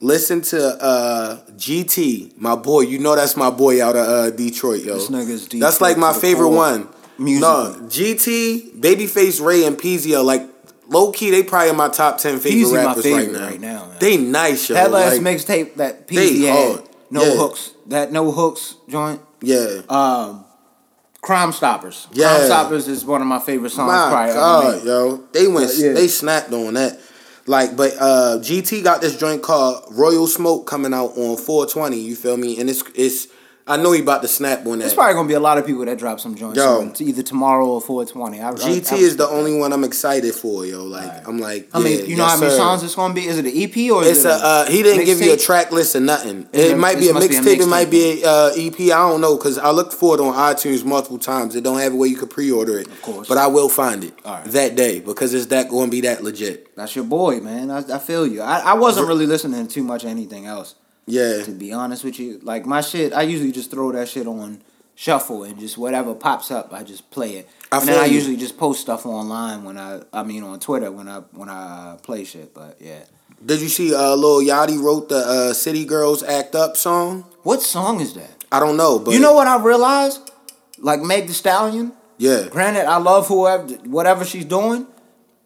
listen to GT, my boy. You know that's my boy out of Detroit, yo. This nigga's Detroit. That's like my favorite one. Music. No, GT, Babyface Ray, and PZ are like, low-key, they probably my top 10 favorite rappers right now. Man. They nice, yo. That last mixtape that PZ had, No Hooks. That No Hooks joint. Yeah. Crime Stoppers. Yeah. Crime Stoppers is one of my favorite songs. God, yo. They snapped on that. Like, but GT got this joint called Royal Smoke coming out on 420, you feel me? And it's I know he about to snap on that. There's probably going to be a lot of people that drop some joints to either tomorrow or 420. GT is the only one I'm excited for, yo. Like, right. I'm like, I mean, you know how many songs it's going to be? Is it an EP or is it he didn't give you a track list or nothing. It might be a mixtape. It might be an EP. I don't know, because I looked for it on iTunes multiple times. It don't have a way you could pre-order it. Of course. But I will find it that day, because it's that going to be that legit. That's your boy, man. I feel you. I wasn't really listening to too much of anything else. Yeah. To be honest with you, like my shit, I usually just throw that shit on shuffle and just whatever pops up, I just play it. I usually just post stuff online when on Twitter when I play shit. But yeah. Did you see Lil Yachty wrote the City Girls Act Up song? What song is that? I don't know. But you know what I realized? Like Meg Thee Stallion. Yeah. Granted, I love whatever she's doing.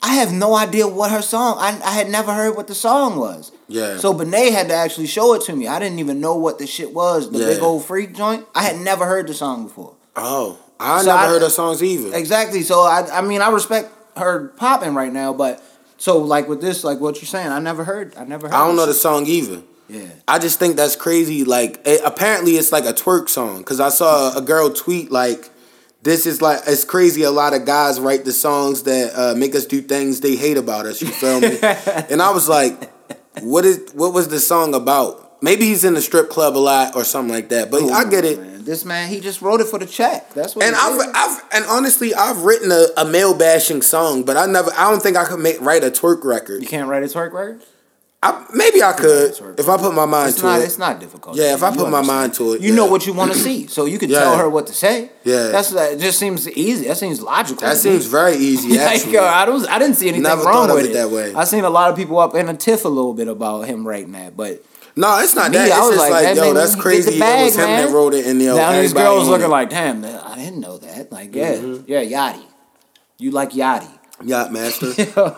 I have no idea what her song. I had never heard what the song was. Yeah. So Benet had to actually show it to me. I didn't even know what the shit was. The big old freak joint. I had never heard the song before. Oh, I never heard her songs either. Exactly. So I respect her popping right now, but so like with this, like what you're saying, I never heard. I don't know the song either. Yeah. I just think that's crazy. Like apparently it's like a twerk song, because I saw a girl tweet like, this is like, it's crazy a lot of guys write the songs that make us do things they hate about us, you feel me? And I was like, what was the song about? Maybe he's in the strip club a lot or something like that, but I get it. Man. This man, he just wrote it for the check. That's what And honestly, I've written a male bashing song, but I don't think I could write a twerk record. You can't write a twerk record? Maybe I could if I put my mind to it. It's not difficult. Yeah, if I put my mind to it. You know what you want to see, so you can tell her what to say. Yeah. That just seems easy. That seems logical. That seems very easy, actually. Like, I didn't see anything wrong with it. Never thought of it that way. I seen a lot of people up in a tiff a little bit about him writing that, but... No, it's not that. It's just like, yo, that's crazy. It was him that wrote it. Now these girls looking like, damn, I didn't know that. Like, yeah, Yachty. You like Yachty. Yacht Master.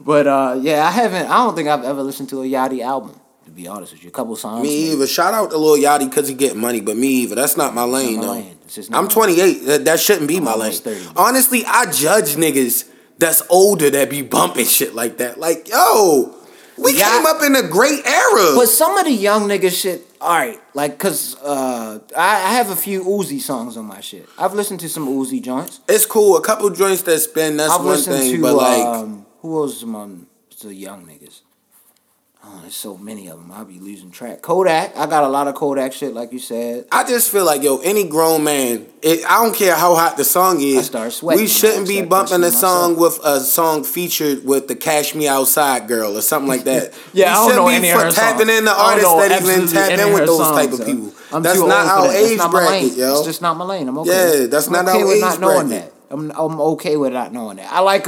But, yeah, I don't think I've ever listened to a Yachty album, to be honest with you. A couple songs. Me either. Shout out to Lil Yachty because he get money, but me either. That's not my lane, though. I'm 28. That shouldn't be my lane. 30, honestly, I judge niggas that's older that be bumping shit like that. Like, yo, we came up in a great era. But some of the young nigga shit, all right, like, because I have a few Uzi songs on my shit. I've listened to some Uzi joints. It's cool. A couple joints that's one thing, but like... who else is among the young niggas? Oh, there's so many of them. I'll be losing track. Kodak. I got a lot of Kodak shit, like you said. I just feel like, yo, any grown man, I don't care how hot the song is. I start sweating. We shouldn't be bumping a song with a song featured with the Cash Me Outside girl or something like that. Yeah, I don't know any of her songs. Tapping in the artists that even tap in with those type of people. That's not our age bracket, yo. It's just not my lane. I'm okay. Yeah, that's not our age bracket. I'm okay with not knowing that. I like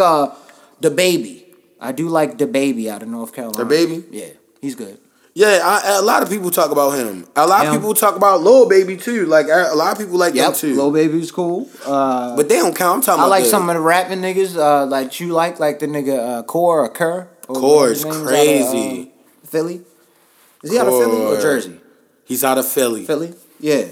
DaBaby. I do like DaBaby out of North Carolina. DaBaby? Yeah, he's good. Yeah, a lot of people talk about him. A lot of people talk about Lil Baby too. Like a lot of people like him too. Lil Baby's cool. But they don't count. I'm talking about some of the rapping niggas. Like you like the nigga Kerr. Kerr is crazy. Out of, Philly. Is he out of Philly or Jersey? He's out of Philly. Philly? Yeah.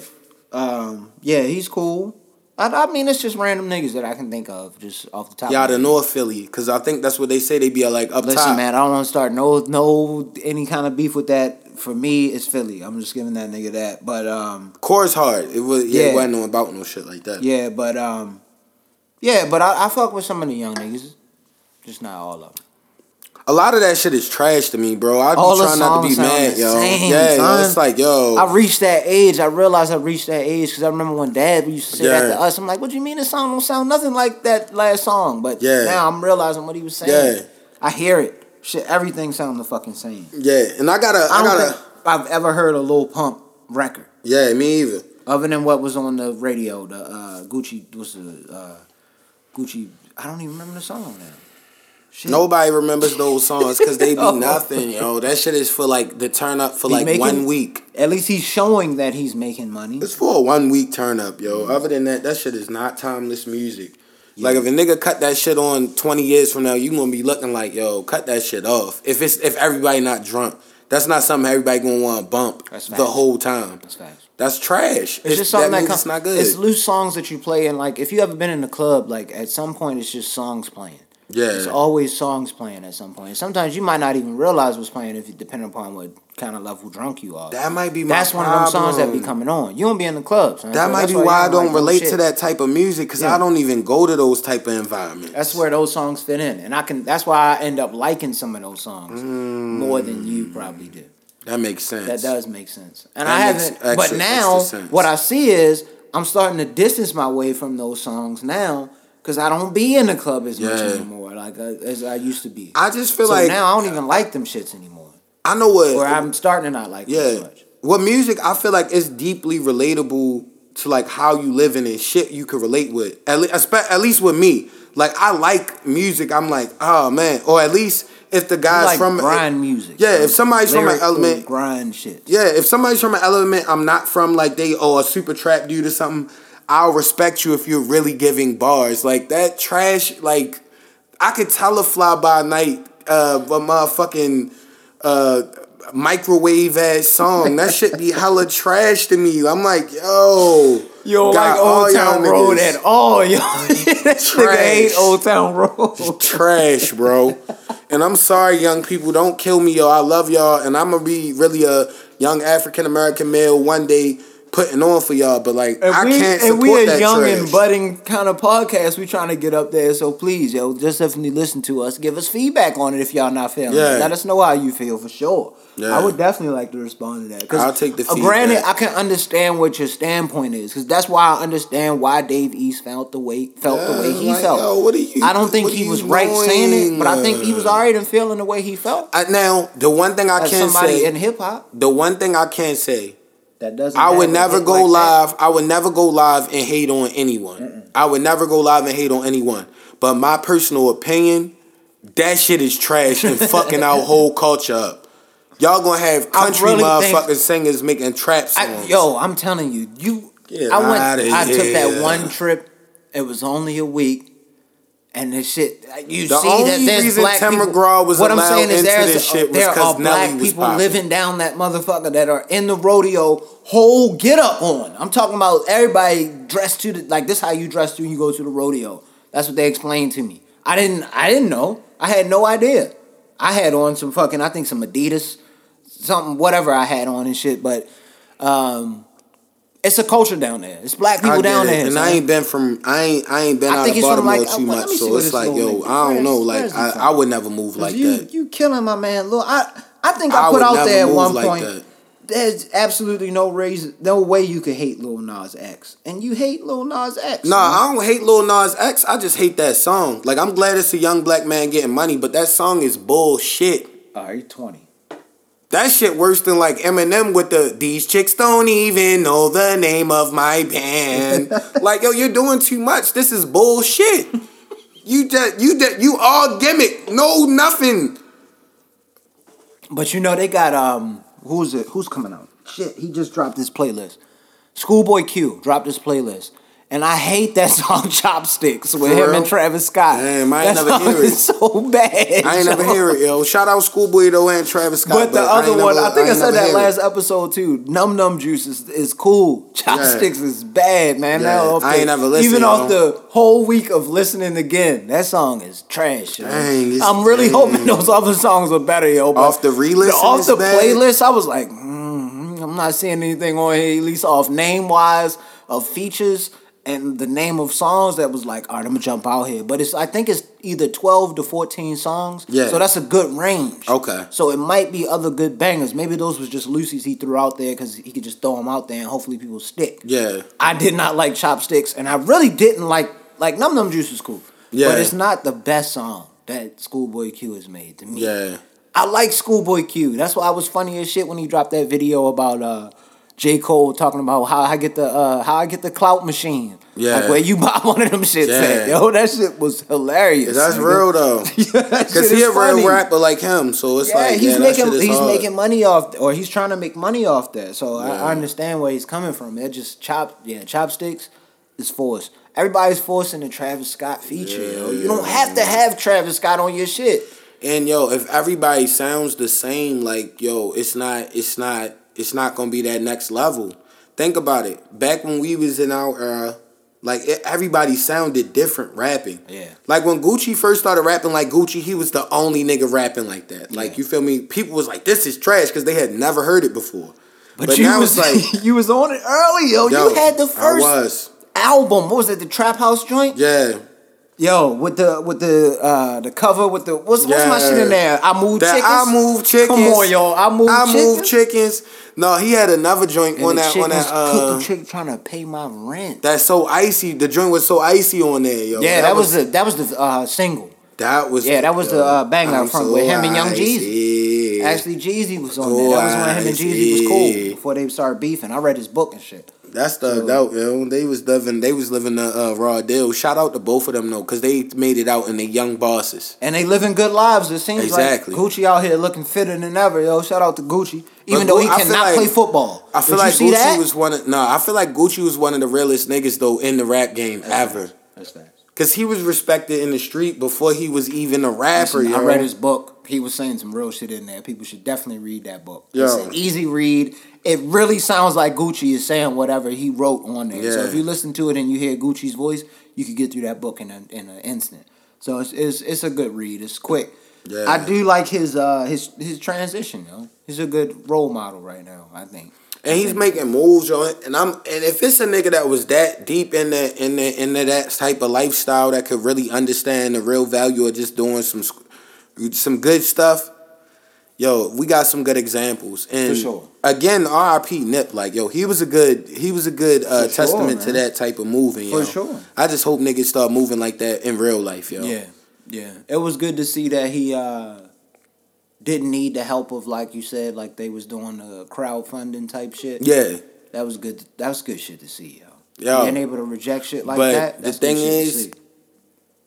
Yeah, he's cool. I mean, it's just random niggas that I can think of just off the top. Yeah, the North Philly, because I think that's what they say they be like up top. Listen, man, I don't want to start no any kind of beef with that. For me, it's Philly. I'm just giving that nigga that. But Core's hard. It wasn't no about no shit like that. Yeah, but I fuck with some of the young niggas, just not all of them. A lot of that shit is trash to me, bro. I be trying not to be mad, yo. It's like, yo. I realized I reached that age because I remember when Dad used to say that to us. I'm like, what do you mean this song don't sound nothing like that last song? But now I'm realizing what he was saying. Yeah. I hear it. Shit, everything sounds the fucking same. Yeah, and I gotta... I've ever heard a Lil Pump record. Yeah, me either. Other than what was on the radio, the Gucci, what's the Gucci? I don't even remember the song now. Shit. Nobody remembers those songs because they be nothing, yo. That shit is for like the turn up for like 1 week. At least he's showing that he's making money. It's for a 1 week turn up, yo. Other than that, that shit is not timeless music. Yeah. Like if a nigga cut that shit on 20 years from now, you gonna be looking like, yo, cut that shit off. If everybody not drunk, that's not something everybody gonna want to bump the whole time. That's facts. That's trash. It's just something that comes. Not good. It's loose songs that you play, and like if you ever been in the club, like at some point it's just songs playing. Yeah, there's always songs playing at some point. Sometimes you might not even realize what's playing if depending upon what kind of level drunk you are. That might be my problem. One of them songs that be coming on. You don't be in the clubs. Right? That might be why I don't relate to that type of music because I don't even go to those type of environments. That's where those songs fit in, and that's why I end up liking some of those songs more than you probably do. That makes sense. That does make sense. And I haven't, but now what I see is I'm starting to distance my way from those songs now. Because I don't be in the club as much anymore, like as I used to be. I just feel like now I don't even like them shits anymore. I know what, or I'm starting to not like them as much. Well, music, I feel like it's deeply relatable to like how you living and shit you can relate with. At least with me, like I like music. I'm like, oh man, or at least if the guys like from grind music. Yeah, if somebody's from an element, grind shit. Yeah, if somebody's from an element, I'm not from like a super trap dude or something. I'll respect you if you're really giving bars. Like, that trash, like, I could tell a fly-by-night, microwave-ass song. That shit be hella trash to me. I'm like, yo. You don't like Old Town Road at all, yo. That nigga hate Old Town Road. Trash, bro. And I'm sorry, young people. Don't kill me, yo. I love y'all. And I'm gonna be really a young African-American male one day putting on for y'all, but like I can't support that. And we a young and budding kind of podcast. We trying to get up there, so please, yo, just definitely listen to us. Give us feedback on it if y'all not feeling. Yeah. Let us know how you feel for sure. Yeah. I would definitely like to respond to that. I'll take the feedback. Granted, I can understand what your standpoint is because that's why I understand why Dave East felt the way he felt. Yo, what are you? I don't think he was right saying it, but I think he was alright and feeling the way he felt. Now, the one thing I can say in hip hop, I would never go live and hate on anyone. I would never go live and hate on anyone. But my personal opinion, that shit is trash and fucking our whole culture up. Y'all gonna have country motherfucking singers making trap songs. I'm telling you, I took that one trip. It was only a week. And this shit, the only reason black Tim McGraw was allowed into this shit was because Nelly was popping. Living down that motherfucker that are in the rodeo, whole get up on. I'm talking about everybody dressed to this how you dress when you go to the rodeo. That's what they explained to me. I didn't know. I had no idea. I had on some fucking, I think some Adidas, something, whatever I had on and shit, but it's a culture down there. It's black people down there. And I ain't been out of Baltimore too much, so it's like, yo, I don't know. Like, I would never move like that. You killing my man, Lil. I think I put out there at one point, there's absolutely no way you could hate Lil Nas X. And you hate Lil Nas X. Nah, I don't hate Lil Nas X. I just hate that song. Like, I'm glad it's a young black man getting money, but that song is bullshit. All right, 20. That shit worse than like Eminem with these chicks don't even know the name of my band. Like, yo, you're doing too much. This is bullshit. You all gimmick. No nothing. But they got who's coming out? Shit, he just dropped his playlist. Schoolboy Q dropped his playlist. And I hate that song Chopsticks with him and Travis Scott. Damn, I ain't never hear it. It's so bad. I ain't never hear it, yo. Shout out Schoolboy though and Travis Scott. But the other one, I think I said that last episode too. Num Num Juice is cool. Chopsticks is bad, man. Yeah. I ain't never listened. Even off the whole week of listening again, that song is trash, yo. Dang, I'm really hoping those other songs are better, yo. But off the re-list? Off the playlist, I was like, I'm not seeing anything on here, at least off name-wise, of features. And the name of songs that was like, all right, I'm gonna jump out here. But I think it's either 12 to 14 songs. Yeah. So that's a good range. Okay. So it might be other good bangers. Maybe those was just Lucy's he threw out there because he could just throw them out there and hopefully people stick. Yeah. I did not like Chopsticks, and I really didn't like Num Num Juice is cool. Yeah. But it's not the best song that Schoolboy Q has made to me. Yeah. I like Schoolboy Q. That's why I was funny as shit when he dropped that video about J. Cole talking about how I get the clout machine. Yeah. Like, where you buy one of them shits at. Yo, that shit was hilarious. That's nigga. Real, though. Because he a real rapper like him, so it's like, he's making money off, or he's trying to make money off that. So yeah. I understand where he's coming from. They're just chopsticks is forced. Everybody's forcing the Travis Scott feature, yo. You don't have to have Travis Scott on your shit. And, yo, if everybody sounds the same, like, yo, it's not going to be that next level. Think about it. Back when we was in our era, like, everybody sounded different rapping. Yeah. Like, when Gucci first started rapping like Gucci, he was the only nigga rapping like that. Like, you feel me? People was like, this is trash, because they had never heard it before. But you now it's like... you was on it early, yo. You had the first album. What was it? The Trap House joint? Yeah. Yo, with the cover with the what's my shit in there? I move chickens. Come on, yo, I move chickens. No, he had another joint and on that. The chick trying to pay my rent. That's so icy. The joint was so icy on there, yo. Yeah, that was the single. That was the banger out front with him and Young Jeezy. Actually, Jeezy was on there. That was when him and Jeezy was cool before they started beefing. I read his book and shit. That's the yo. They was living the raw deal. Shout out to both of them though, cause they made it out and they young bosses. And they living good lives. It seems like Gucci out here looking fitter than ever, yo. Shout out to Gucci, even though he cannot play football. I feel like Gucci was one of the realest niggas though in the rap game ever. That's that. Cause he was respected in the street before he was even a rapper. Listen, yo. I read his book. He was saying some real shit in there. People should definitely read that book. Yo. It's an easy read. It really sounds like Gucci is saying whatever he wrote on there. Yeah. So if you listen to it and you hear Gucci's voice, you could get through that book in an instant. So it's a good read. It's quick. Yeah. I do like his transition, yo. He's a good role model right now, I think. And he's making moves, yo. And if it's a nigga that was that deep into that type of lifestyle that could really understand the real value of just doing some good stuff. Yo, we got some good examples, and for sure. Again, R.I.P. Nip. Like, yo, he was a good testament to that type of moving. For sure. I just hope niggas start moving like that in real life, yo. Yeah. It was good to see that he didn't need the help of, like you said, like they was doing the crowdfunding type shit. Yeah, that was good. That was good shit to see, yo. Yo, being able to reject shit like that. But the thing is,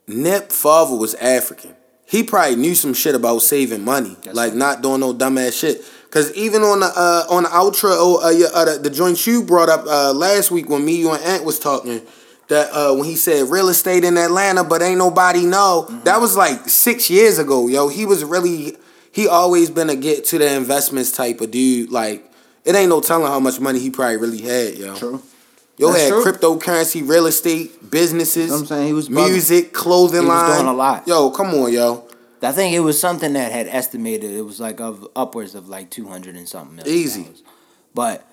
Nip father was African. He probably knew some shit about saving money, not doing no dumbass shit. Cause even on the outro, the joint you brought up last week when me, you, and Ant was talking, that when he said real estate in Atlanta, but ain't nobody know. Mm-hmm. That was like 6 years ago, yo. He always been a get to the investments type of dude. Like it ain't no telling how much money he probably really had, yo. True. Yo, that's had true. Cryptocurrency, real estate, businesses, you know what I'm saying? He was music, clothing line. He was doing a lot. Yo, come on, yo. I think it was something that had estimated. It was like upwards of like 200 and something million. Easy. But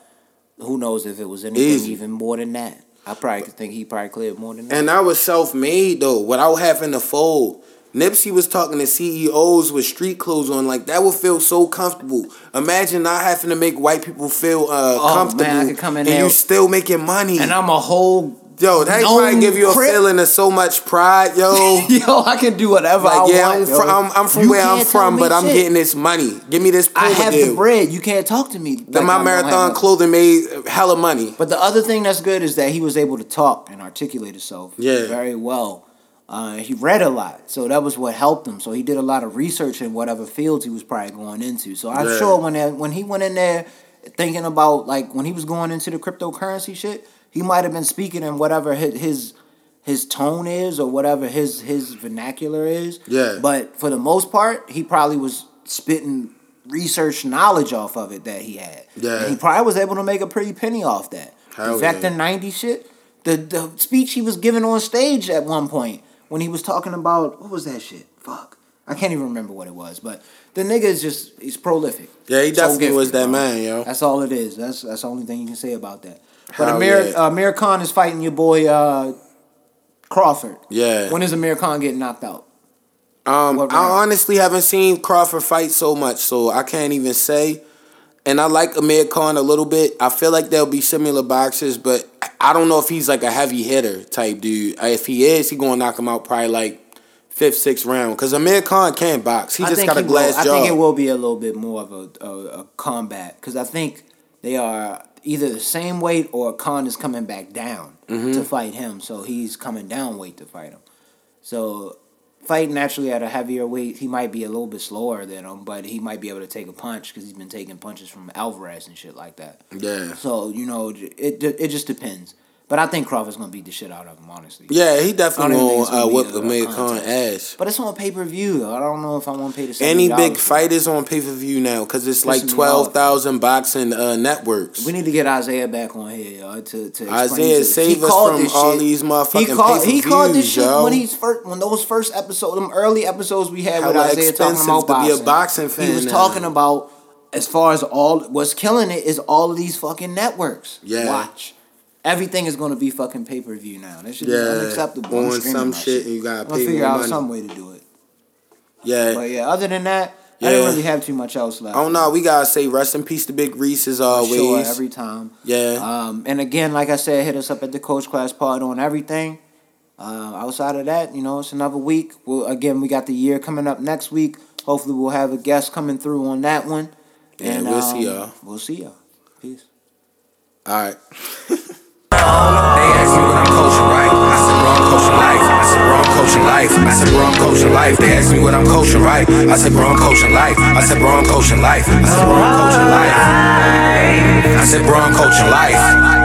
who knows if it was anything even more than that. I probably think he probably cleared more than that. And I was self-made, though, without having to fold. Nipsey was talking to CEOs with street clothes on. Like, that would feel so comfortable. Imagine not having to make white people feel comfortable. Man, I could come in and there. You still making money. And I'm a whole... Yo, that probably give you a feeling of so much pride, yo. Yo, I can do whatever I want. Yeah, I'm from where I'm from, but I'm getting this money. Give me this. I have the bread. You can't talk to me. My marathon clothing made hella money. But the other thing that's good is that he was able to talk and articulate himself very well. He read a lot, so that was what helped him. So he did a lot of research in whatever fields he was probably going into. So I'm sure when he went in there thinking about, like, when he was going into the cryptocurrency shit, he might have been speaking in whatever his tone is or whatever his vernacular is. Yeah. But for the most part, he probably was spitting research knowledge off of it that he had. Yeah. And he probably was able to make a pretty penny off that. Hell, in fact, the 90s shit, the speech he was giving on stage at one point when he was talking about, what was that shit? Fuck. I can't even remember what it was, but the nigga is he's prolific. Yeah, he definitely was that man, yo. That's all it is. That's the only thing you can say about that. But Amir Khan is fighting your boy Crawford. Yeah. When is Amir Khan getting knocked out? I honestly haven't seen Crawford fight so much, so I can't even say. And I like Amir Khan a little bit. I feel like there'll be similar boxers, but I don't know if he's like a heavy hitter type dude. If he is, he gonna knock him out probably like fifth, sixth round. Because Amir Khan can box. He just got a glass jaw. I think it will be a little bit more of a combat. Because I think they are either the same weight or Khan is coming back down to fight him. So he's coming down weight to fight him. So fighting actually at a heavier weight, he might be a little bit slower than him, but he might be able to take a punch because he's been taking punches from Alvarez and shit like that. Yeah. So, you know, it just depends. But I think Crawford's going to beat the shit out of him, honestly. Yeah, he definitely won't whip Amir Khan ass. But it's on pay-per-view, though. I don't know if I want to pay the $70. Any big fight is on pay-per-view now because it's like 12,000 boxing networks. We need to get Isaiah back on here, y'all, to Isaiah, save us from all these motherfucking pay-per-views, he called this shit when those first episodes, them early episodes we had with Isaiah talking about boxing. To be a boxing fan he was talking about, as far as all, what's killing it is all of these fucking networks. Yeah. Watch. Everything is going to be fucking pay-per-view now. That shit is unacceptable. On some shit, and you got to pay more money. I'm going to figure out some way to do it. Yeah. But yeah, other than that, I didn't really have too much else left. Oh, no, we got to say rest in peace to Big Reese as always. Sure, every time. Yeah. And again, like I said, hit us up at the Coach Class Pod on everything. Outside of that, you know, it's another week. Again, we got the year coming up next week. Hopefully, we'll have a guest coming through on that one. And we'll see y'all. We'll see y'all. Peace. All right. They asked me what I'm coaching, right? I said, bro, I'm coaching life. I said, bro, I'm coaching life. I said, bro, I'm coaching life. They asked me what I'm coaching, right? I said, bro, I'm coaching life. I said, bro, I'm coaching life. I said, bro, I'm coaching life. I said, bro, I'm coaching life.